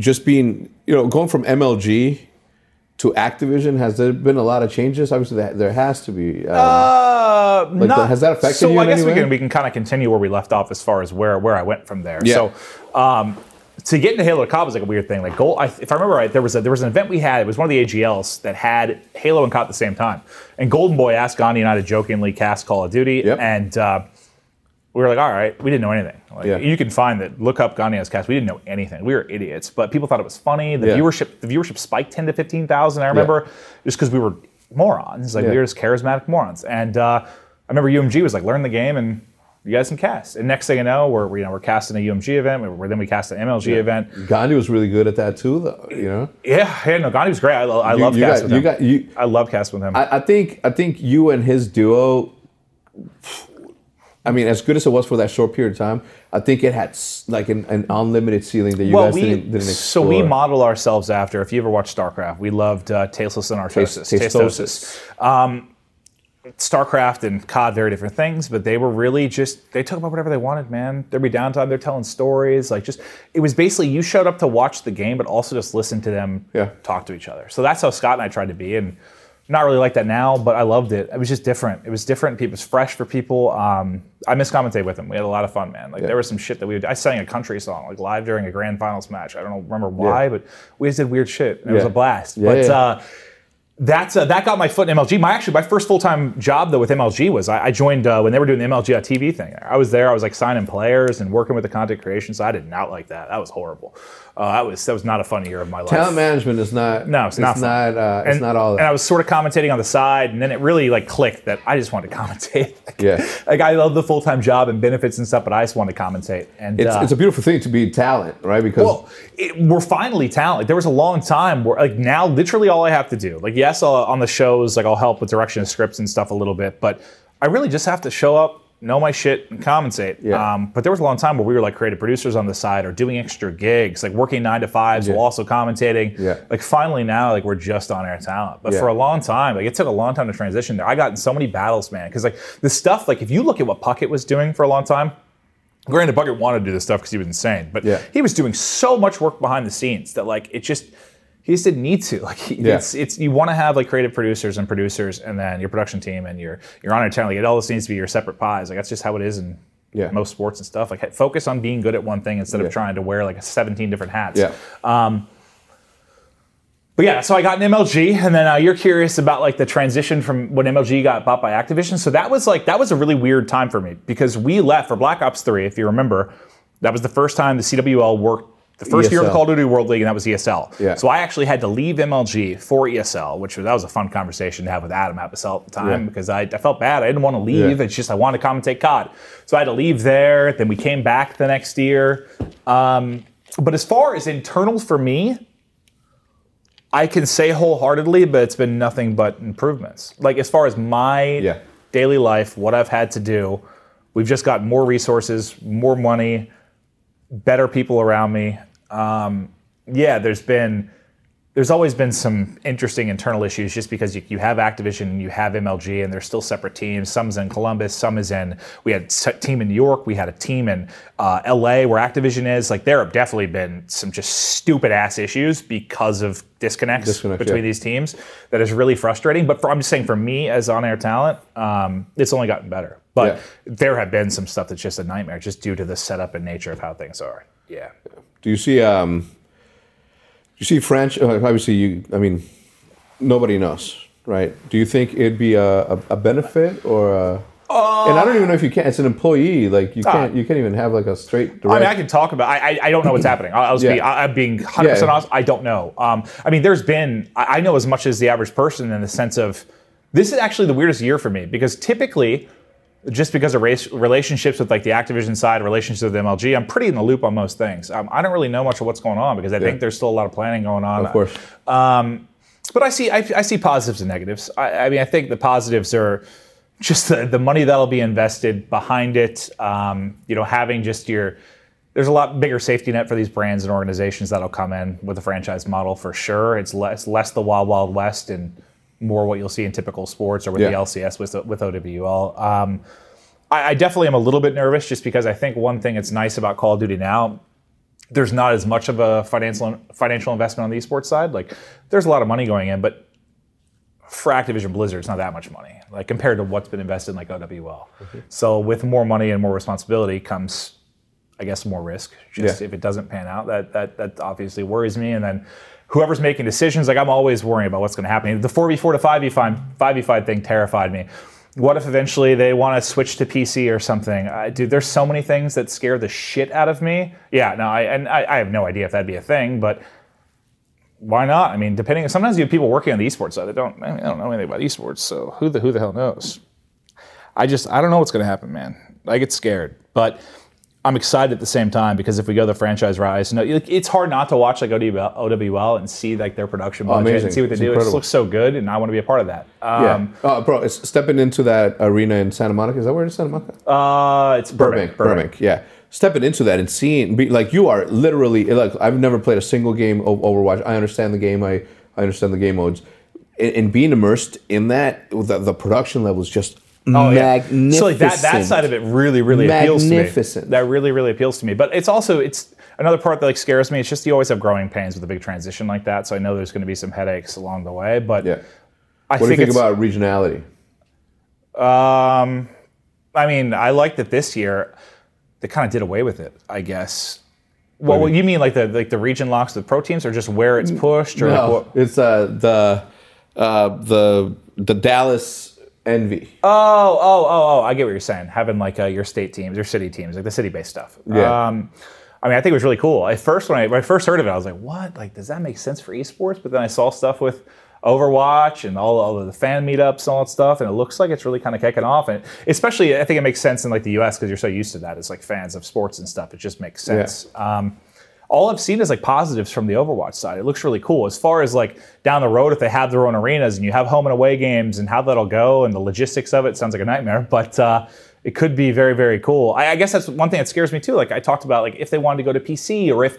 just being, going from MLG to Activision, has there been a lot of changes? Obviously, there has to be. Has that affected you in any way? So I guess we can kind of continue where we left off as far as where I went from there. Yeah. So to get into Halo COD was like a weird thing. Like if I remember right, there was an event we had. It was one of the AGLs that had Halo and COD at the same time. And Golden Boy asked Gandhi and I to jokingly cast Call of Duty. Yep. And we were like, all right, we didn't know anything. You can find that. Look up Gandhi's cast. We didn't know anything. We were idiots, but people thought it was funny. The viewership spiked 10 to 15,000. I remember just because we were morons. We were just charismatic morons. And I remember UMG was like, learn the game and you guys can cast. And next thing you know, we're casting a UMG event. We cast an MLG event. Gandhi was really good at that too, though. Gandhi was great. I love casting with him. I think you and his duo. I mean, as good as it was for that short period of time, I think it had an unlimited ceiling that you guys didn't explore. So we model ourselves after, if you ever watched StarCraft, we loved Tasteless and Artosis. Tasteosis. StarCraft and COD, very different things, but they were really they took about whatever they wanted, man. There'd be downtime, they're telling stories, it was basically you showed up to watch the game, but also just listen to them talk to each other. So that's how Scott and I tried to be, and not really like that now, but I loved it. It was just different. It was different. It was fresh for people. I miscommentate with him. We had a lot of fun, man. There was some shit that we would do. I sang a country song live during a grand finals match. I don't remember why, but we just did weird shit. It was a blast. That got my foot in MLG. My first full-time job though with MLG was I joined when they were doing the MLG.TV thing. I was there. I was signing players and working with the content creation. So I did not like that. That was horrible. That was not a fun year of my life. Talent management is not. No, it's not fun. It's not all that. And I was sort of commentating on the side, and then it really clicked that I just wanted to commentate. I love the full-time job and benefits and stuff, but I just wanted to commentate. And it's a beautiful thing to be talent, right? Because we're finally talent. There was a long time where now literally all I have to do on the shows, I'll help with direction of scripts and stuff a little bit, but I really just have to show up, know my shit, and compensate. Yeah. But there was a long time where we were creative producers on the side or doing extra gigs, working 9 to 5s while also commentating. Yeah. Finally now, we're just on air talent. But for a long time, it took a long time to transition there. I got in so many battles, man, because the stuff, if you look at what Puckett was doing for a long time. Granted, Puckett wanted to do this stuff because he was insane, but he was doing so much work behind the scenes that it just. He just didn't need to. You want to have creative producers and producers, and then your production team and your on-air channel. It all just needs to be your separate pies. That's just how it is in most sports and stuff. Focus on being good at one thing instead of trying to wear 17 different hats. Yeah. So I got an MLG, and then you're curious about the transition from when MLG got bought by Activision. So that was a really weird time for me because we left for Black Ops 3. If you remember, that was the first time the CWL worked. The first year of Call of Duty World League, and that was ESL. Yeah. So I actually had to leave MLG for ESL, that was a fun conversation to have with Adam Apicel at the time because I felt bad. I didn't want to leave. Yeah. It's just I wanted to commentate COD. So I had to leave there. Then we came back the next year. But as far as internal for me, I can say wholeheartedly, but it's been nothing but improvements. As far as my daily life, what I've had to do, we've just got more resources, more money, better people around me. There's always been some interesting internal issues just because you have Activision and you have MLG and they're still separate teams. Some's in Columbus, we had a team in New York, we had a team in LA where Activision is. There have definitely been some just stupid ass issues because of disconnects between these teams that is really frustrating. But I'm just saying for me as on-air talent, it's only gotten better. But there have been some stuff that's just a nightmare just due to the setup and nature of how things are. Yeah. Do you see? Do you see French? Obviously, nobody knows, right? Do you think it'd be a benefit or? And I don't even know if you can. It's an employee. You can't. You can't even have a straight. Direct... I can talk about. I don't know what's happening. I'm being 100% honest. I don't know. There's been. I know as much as the average person in the sense of, this is actually the weirdest year for me because typically. Just because of relationships with the Activision side, relationships with MLG, I'm pretty in the loop on most things. I don't really know much of what's going on because I think there's still a lot of planning going on. Of course. But I see positives and negatives. I mean, I think the positives are just the money that'll be invested behind it. You know, having just your, there's a lot bigger safety net for these brands and organizations that'll come in with a franchise model for sure. It's less the wild, wild west and more what you'll see in typical sports or with the LCS with OWL. I definitely am a little bit nervous just because I think one thing that's nice about Call of Duty now, there's not as much of a financial investment on the esports side. Like, there's a lot of money going in, but for Activision Blizzard, it's not that much money, like compared to what's been invested in like OWL. Mm-hmm. So with more money and more responsibility comes, I guess, more risk. Just if it doesn't pan out, that obviously worries me. And then whoever's making decisions, like I'm always worrying about what's going to happen. The 4v4 to 5v5 thing terrified me. What if eventually they want to switch to PC or something? Dude, there's so many things that scare the shit out of me. Yeah, no, I have no idea if that'd be a thing, but why not? I mean, depending. Sometimes you have people working on the esports side that I don't know anything about esports, so who the hell knows? I don't know what's going to happen, man. I get scared, but I'm excited at the same time because if we go the franchise rise, no, it's hard not to watch like OWL and see like their production budget and see what they do. Incredible. It just looks so good, and I want to be a part of that. Bro, it's stepping into that arena in Santa Monica. Is that where it is, Santa Monica? It's Burbank. Burbank, yeah. Stepping into that and seeing, like you are literally, like I've never played a single game of Overwatch. I understand the game. I understand the game modes, and being immersed in that, the production level is just. Magnificent. So like that side of it really appeals to me. Magnificent. That really appeals to me. But it's another part that like scares me. It's just you always have growing pains with a big transition like that. So I know there's going to be some headaches along the way. But what do you think about regionality? I mean, I like that this year they kind of did away with it, I guess. Well, what you mean like the region locks of the pro teams, or just where it's pushed? Or no, like it's the Dallas. Envy. Oh! I get what you're saying. Having like your state teams, your city teams, like the city-based stuff. Yeah. I mean, I think it was really cool. At first, when I first heard of it, I was like, "What? Like, does that make sense for esports?" But then I saw stuff with Overwatch and all of the fan meetups and all that stuff, and it looks like it's really kind of kicking off. And especially, I think it makes sense in like the U.S. because you're so used to that. It's like fans of sports and stuff. It just makes sense. Yeah. All I've seen is like positives from the Overwatch side. It looks really cool. As far as like down the road, if they have their own arenas and you have home and away games and how that'll go and the logistics of it sounds like a nightmare, but it could be very, very cool. I guess that's one thing that scares me too. Like I talked about, like if they wanted to go to PC or if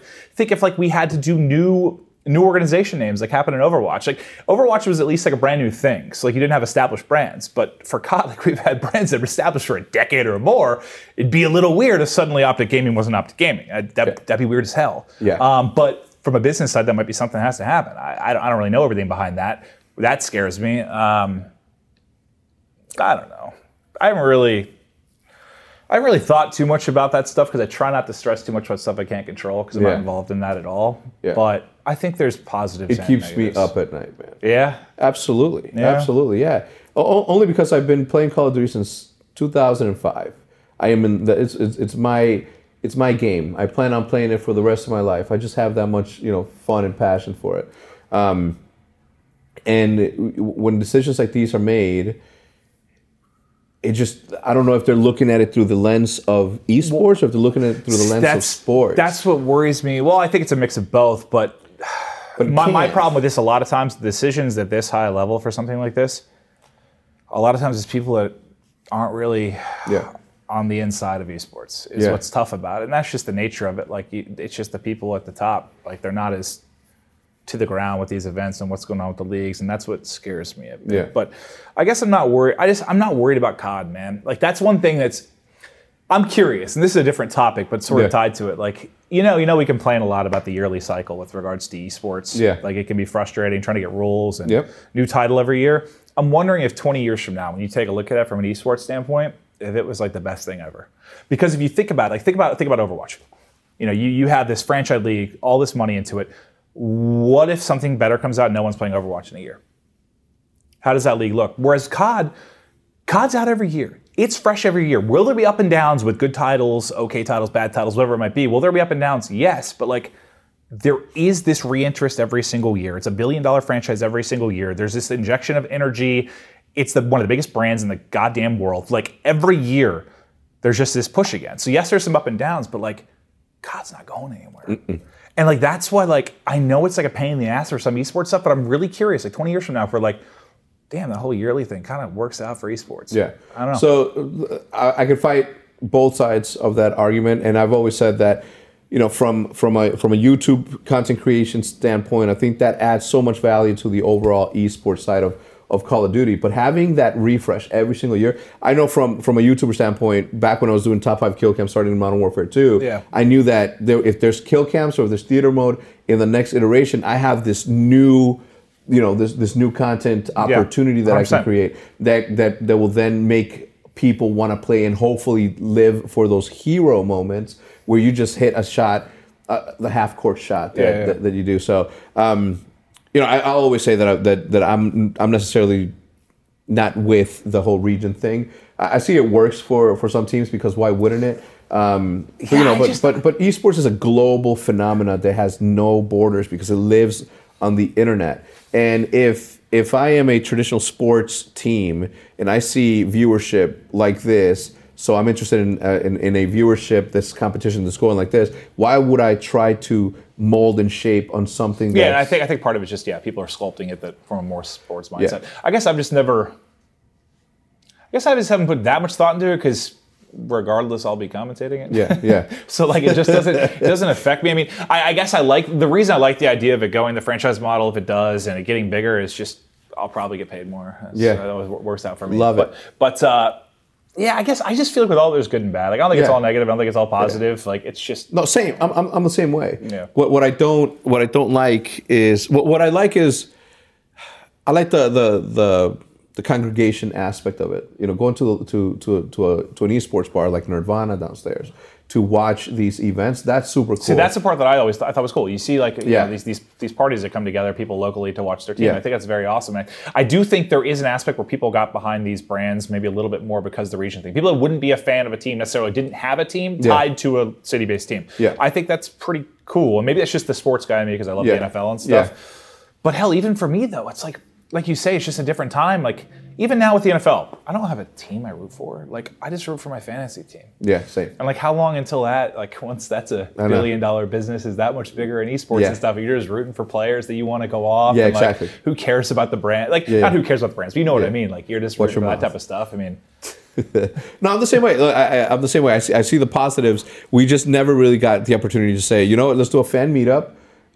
like we had to do new organization names like happened in Overwatch. Like Overwatch was at least like a brand new thing. So like you didn't have established brands, but for COD, like we've had brands that were established for a decade or more. It'd be a little weird if suddenly Optic Gaming wasn't Optic Gaming. That'd be weird as hell. Yeah. But from a business side, that might be something that has to happen. I don't really know everything behind that. That scares me. I don't know. I haven't really thought too much about that stuff because I try not to stress too much about stuff I can't control because I'm not involved in that at all. Yeah. But I think there's positives. It keeps me up at night, man. Yeah? Absolutely. Yeah. Absolutely, yeah. Only because I've been playing Call of Duty since 2005. I am in the it's my game. I plan on playing it for the rest of my life. I just have that much, fun and passion for it. And when decisions like these are made, it just, I don't know if they're looking at it through the lens of esports or if they're looking at it through the lens of sports. That's what worries me. Well, I think it's a mix of both, but my problem with this, a lot of times, decisions at this high level for something like this, a lot of times it's people that aren't really on the inside of esports is what's tough about it. And that's just the nature of it. Like, it's just the people at the top. Like, they're not as to the ground with these events and what's going on with the leagues, and that's what scares me a bit. Yeah. But I guess I'm not worried. I'm not worried about COD, man. Like that's one thing I'm curious, and this is a different topic, but sort of tied to it. Like we complain a lot about the yearly cycle with regards to esports. Yeah. Like it can be frustrating trying to get rules and new title every year. I'm wondering if 20 years from now, when you take a look at it from an esports standpoint, if it was like the best thing ever. Because if you think about it, like think about Overwatch. You have this franchise league, all this money into it. What if something better comes out and no one's playing Overwatch in a year? How does that league look? Whereas COD's out every year. It's fresh every year. Will there be up and downs with good titles, okay titles, bad titles, whatever it might be? Will there be up and downs? Yes, but like there is this reinterest every single year. It's $1 billion franchise every single year. There's this injection of energy. It's one of the biggest brands in the goddamn world. Like every year, there's just this push again. So yes, there's some up and downs, but like COD's not going anywhere. Mm-mm. And like that's why, like, I know it's like a pain in the ass for some esports stuff, but I'm really curious, like 20 years from now, if we're like, damn, the whole yearly thing kind of works out for esports. Yeah. I don't know. So I could fight both sides of that argument, and I've always said that, you know, from a YouTube content creation standpoint, I think that adds so much value to the overall esports side of Call of Duty. But having that refresh every single year, I know from a YouTuber standpoint, back when I was doing top 5 kill cams starting in Modern Warfare 2, yeah. I knew that if there's kill cams or if there's theater mode in the next iteration, I have this new, you know, this new content opportunity that I can create that will then make people want to play and hopefully live for those hero moments where you just hit a shot, the half-court shot that you do. So, you know, I'll always say that I'm necessarily not with the whole region thing. I see it works for some teams because why wouldn't it? But esports is a global phenomenon that has no borders because it lives on the internet. And if I am a traditional sports team and I see viewership like this, so I'm interested in a viewership, this competition that's going like this, why would I try to mold and shape on something that... Yeah, and I think part of it's just, people are sculpting it from a more sports mindset. Yeah. I guess I just haven't put that much thought into it because regardless, I'll be commentating it. Yeah. So like it just doesn't affect me. I mean, I guess the reason I like the idea of it going the franchise model, if it does, and it getting bigger is just I'll probably get paid more. So that always works out for me. Love it. But I guess I just feel like with all there's good and bad. Like I don't think it's all negative. I don't think it's all positive. Yeah. Like it's just no same. I'm the same way. Yeah. What I don't like is I like the congregation aspect of it. You know, going to an esports bar like Nirvana downstairs to watch these events, that's super cool. See, that's the part that I always thought was cool. You see, like, you know, these parties that come together, people locally to watch their team. Yeah. I think that's very awesome. I do think there is an aspect where people got behind these brands maybe a little bit more because of the region thing. People that wouldn't be a fan of a team necessarily didn't have a team tied to a city-based team. Yeah. I think that's pretty cool. And maybe that's just the sports guy in me because I love the NFL and stuff. Yeah. But hell, even for me, though, it's like you say, it's just a different time. Like, even now with the NFL, I don't have a team I root for. Like, I just root for my fantasy team. Yeah, same. And like, how long until that? Like, once that's a billion-dollar business, is that much bigger in esports and stuff? You're just rooting for players that you want to go off. Yeah, and exactly. Like, who cares about the brand? Like, not who cares about the brands, but you know what I mean. Like, you're just rooting for that type of stuff. I mean, no, I'm the same way. I'm the same way. I see the positives. We just never really got the opportunity to say, you know what? Let's do a fan meetup.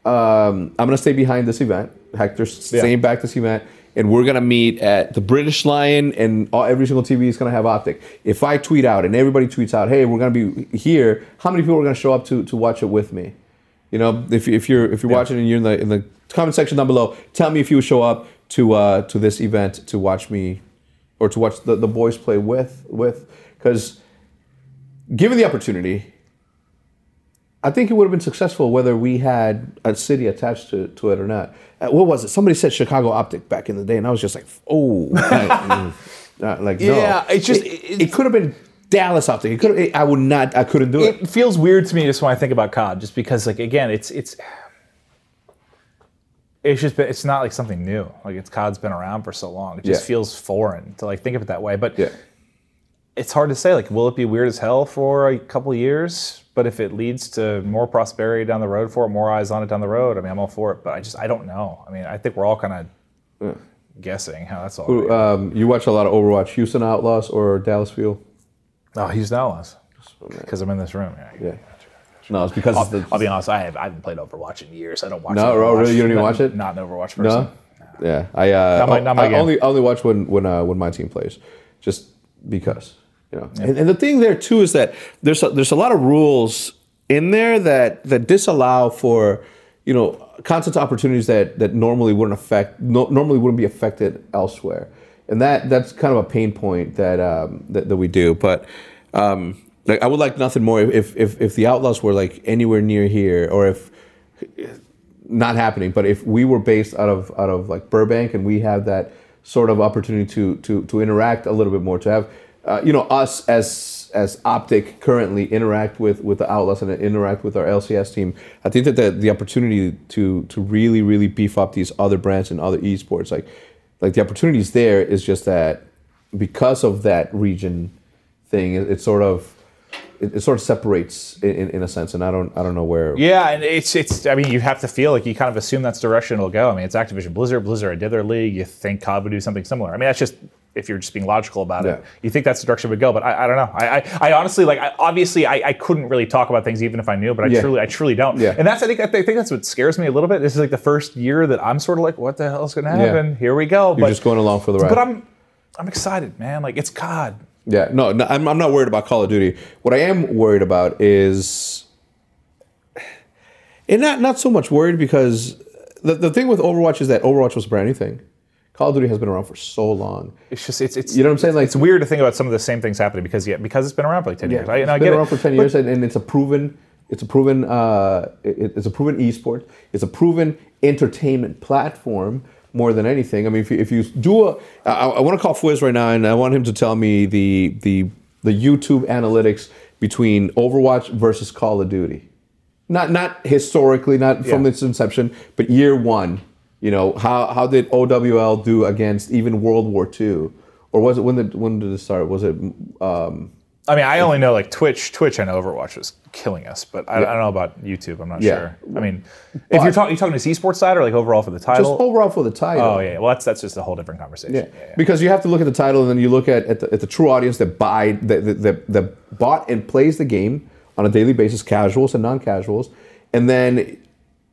I'm gonna stay behind this event. Hector's staying back this event. And we're going to meet at the British Lion, and every single TV is going to have Optic. If I tweet out and everybody tweets out, hey, we're going to be here, how many people are going to show up to watch it with me? You know, if you're watching and you're in the comment section down below, tell me if you would show up to this event to watch me or to watch the boys play with. Because given the opportunity, I think it would have been successful whether we had a city attached to it or not. What was it? Somebody said Chicago Optic back in the day, and I was just like, oh. It could have been Dallas Optic. I couldn't do it. It feels weird to me just when I think about COD, just because, like, again, it's not like something new. Like, COD's been around for so long. It just feels foreign to, like, think of it that way. But it's hard to say, like, will it be weird as hell for a couple years? But if it leads to more prosperity down the road for it, more eyes on it down the road, I mean, I'm all for it. But I don't know. I mean, I think we're all kind of guessing how that's all. Ooh, you watch a lot of Overwatch. Houston Outlaws or Dallas Fuel? Oh, Houston Outlaws. Because I'm in this room. Yeah. No, it's because I'll be honest. I haven't played Overwatch in years. I don't watch. No, Overwatch. Really, you don't even watch it? Not an Overwatch person. No. Yeah, I only watch when my team plays, just because. You know. Yep. And the thing there too is that there's a lot of rules in there that disallow for, you know, content opportunities that normally wouldn't be affected elsewhere, and that's kind of a pain point that we do. But like I would like nothing more if the Outlaws were like anywhere near here, or if not happening. But if we were based out of like Burbank and we have that sort of opportunity to interact a little bit more, to have. You know, us as Optic currently interact with the Outlaws and interact with our LCS team. I think that the opportunity to really, really beef up these other brands and other esports, like the opportunities there is just that because of that region thing, it's sort of it sort of separates in a sense, and I don't know where. Yeah, and it's I mean, you have to feel like you kind of assume that's the direction it'll go. I mean, it's Activision, Blizzard did their league. You think COD would do something similar. I mean, that's just if you're just being logical about it, you think that's the direction it would go. But I don't know. I honestly, like, I couldn't really talk about things even if I knew. But I truly don't. Yeah. And that's I think that's what scares me a little bit. This is like the first year that I'm sort of like, what the hell's going to happen? Yeah. Here we go. You're just going along for the ride. But I'm excited, man. Like, it's COD. Yeah, no, I'm not worried about Call of Duty. What I am worried about is, and not so much worried, because the thing with Overwatch is that Overwatch was a brand new thing. Call of Duty has been around for so long. It's just it's you know what I'm saying? Like, it's weird to think about some of the same things happening because it's been around for like 10 years. It's been around for ten years, and it's a proven esport. It's a proven entertainment platform. More than anything, I mean, if you do I want to call Fwiz right now, and I want him to tell me the YouTube analytics between Overwatch versus Call of Duty, not historically, from its inception, but year one. You know, how did OWL do against even World War II, or was it when did it start? Was it? I mean, I only know like Twitch and Overwatch was killing us, but I don't know about YouTube. I'm not sure. I mean, if you're talking to esports side or like overall for the title? Just overall for the title. Oh, yeah. Well, that's just a whole different conversation. Yeah. Yeah, yeah. Because you have to look at the title, and then you look at the true audience that bought and plays the game on a daily basis, casuals and non-casuals. And then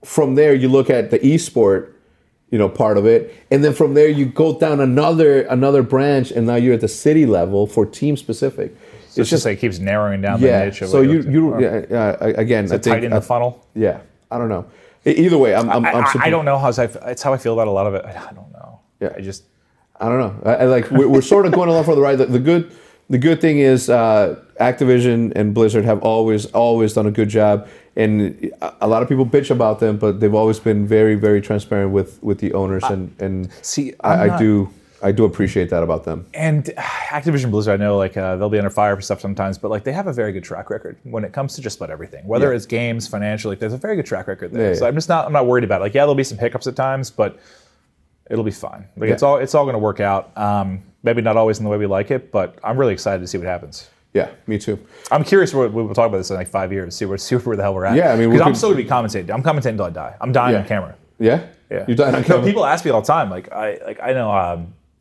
from there, you look at the esport, you know, part of it, and then from there you go down another branch, and now you're at the city level for team specific. So it's just like it keeps narrowing down the niche. So again, I think, tight in the funnel. Yeah, I don't know. Either way, I don't know how I feel about a lot of it. I don't know. Yeah, I don't know. We're sort of going along for the ride. The good thing is Activision and Blizzard have always done a good job, and a lot of people bitch about them, but they've always been very, very transparent with the owners, and see, I do appreciate that about them. And Activision Blizzard, I know, like, they'll be under fire for stuff sometimes, but like, they have a very good track record when it comes to just about everything, whether it's games, financial. Like, there's a very good track record there. So I'm not worried about it. Like, there'll be some hiccups at times, but it'll be fine. Like, it's all going to work out. Maybe not always in the way we like it, but I'm really excited to see what happens. Yeah, me too. I'm curious what we'll talk about this in like 5 years, see where the hell we're at. Yeah, I mean, because I'm still going to be commentating. I'm commentating until I die. I'm dying on camera. Yeah? Yeah. You're dying on camera? People ask me all the time. Like, I know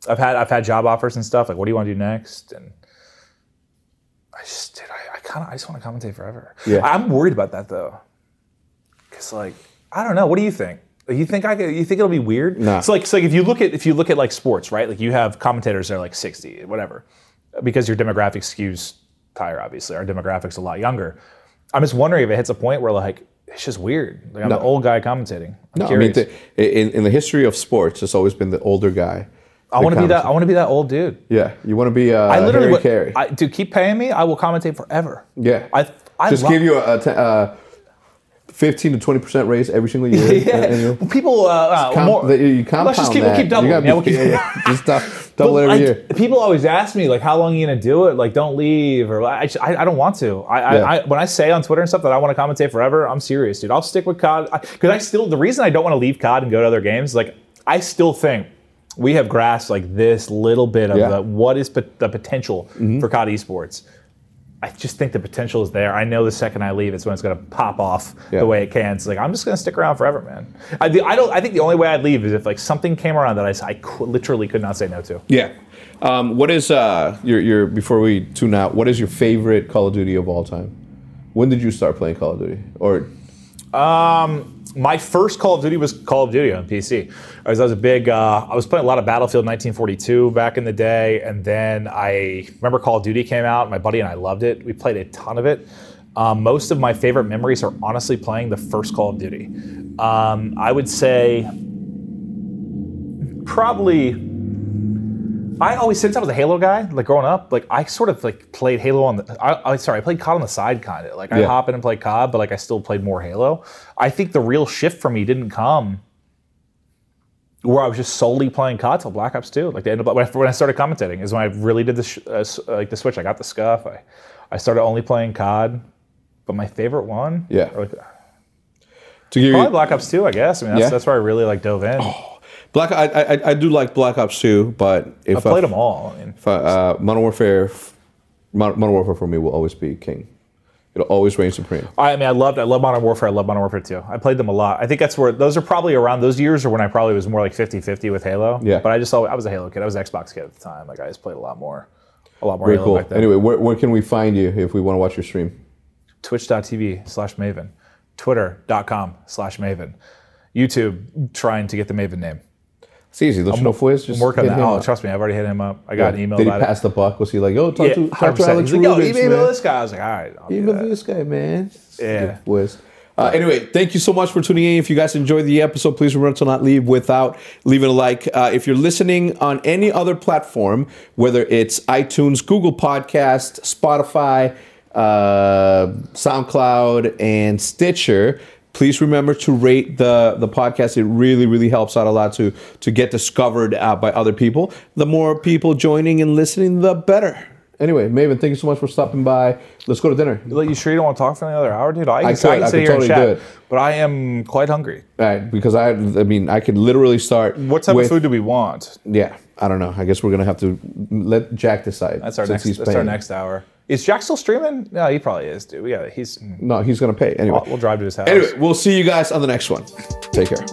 I've had job offers and stuff. Like, what do you want to do next? And I just want to commentate forever. Yeah. I'm worried about that, though. Because, like, I don't know. What do you think? You think it'll be weird? No. So like if you look at like sports, right? Like, you have commentators that are like 60, whatever, because your demographic skews higher. Obviously, our demographic's a lot younger. I'm just wondering if it hits a point where like it's just weird. Like, I'm an old guy commentating. I'm curious. I mean, in the history of sports, it's always been the older guy. I want to be that old dude. Yeah, you want to be Harry Carey. Dude, keep paying me. I will commentate forever. Yeah. I just give you a 15 to 20% raise every single year. Yeah. People, we'll keep doubling. Yeah, double every year. People always ask me, like, how long are you going to do it? Like, don't leave. Or I don't want to. When I say on Twitter and stuff that I want to commentate forever, I'm serious, dude. I'll stick with COD. Because the reason I don't want to leave COD and go to other games, like, I still think we have grasped, like, this little bit of what is the potential for COD esports. I just think the potential is there. I know the second I leave, it's when it's going to pop off the way it can. It's like, I'm just going to stick around forever, man. I think the only way I'd leave is if like something came around that I literally could not say no to. Yeah. What is your before we tune out? What is your favorite Call of Duty of all time? When did you start playing Call of Duty? Or my first Call of Duty was Call of Duty on PC. I was playing a lot of Battlefield 1942 back in the day, and then I remember Call of Duty came out. My buddy and I loved it. We played a ton of it. Most of my favorite memories are honestly playing the first Call of Duty. I would say probably. Since I was a Halo guy, like growing up, like I sort of like played Halo I played COD on the side kind of. Like I hop in and play COD, but like I still played more Halo. I think the real shift for me didn't come where I was just solely playing COD till Black Ops 2. Like the end of when I started commentating is when I really did the switch. I got the scuff. I started only playing COD, but my favorite one, probably Black Ops 2, I guess. I mean, that's where I really like dove in. Oh. I do like Black Ops 2, but if I played them all, Modern Warfare for me will always be king. It'll always reign supreme. I mean, I love Modern Warfare. I love Modern Warfare 2. I played them a lot. I think that's where those are probably around. Those years are when I probably was more like 50-50 with Halo. Yeah. But I was a Halo kid. I was an Xbox kid at the time. Like I just played a lot more Very Halo cool. back then. Anyway, where can we find you if we want to watch your stream? Twitch.tv/Maven, Twitter.com/Maven, YouTube. Trying to get the Maven name. It's easy. There's no ways. Just work on that. Oh, trust me, I've already hit him up. I got an email. Did he pass the buck? Was he like, "Yo, talk to Alex Rubens, man"? He's like, "Yo, email this guy." I was like, "All right, I'll email this guy, man." Yeah. Anyway, thank you so much for tuning in. If you guys enjoyed the episode, please remember to not leave without leaving a like. If you're listening on any other platform, whether it's iTunes, Google Podcasts, Spotify, SoundCloud, and Stitcher, please remember to rate the podcast. It really, really helps out a lot to get discovered by other people. The more people joining and listening, the better. Anyway, Maven, thank you so much for stopping by. Let's go to dinner. You sure you don't want to talk for another hour, dude? I can sit here totally and chat, but I am quite hungry. All right, because I could literally start. What type of food do we want? Yeah, I don't know. I guess we're gonna have to let Jack decide. That's our next hour. Is Jack still streaming? No, he probably is, dude. He's gonna pay anyway. We'll drive to his house. Anyway, we'll see you guys on the next one. Take care.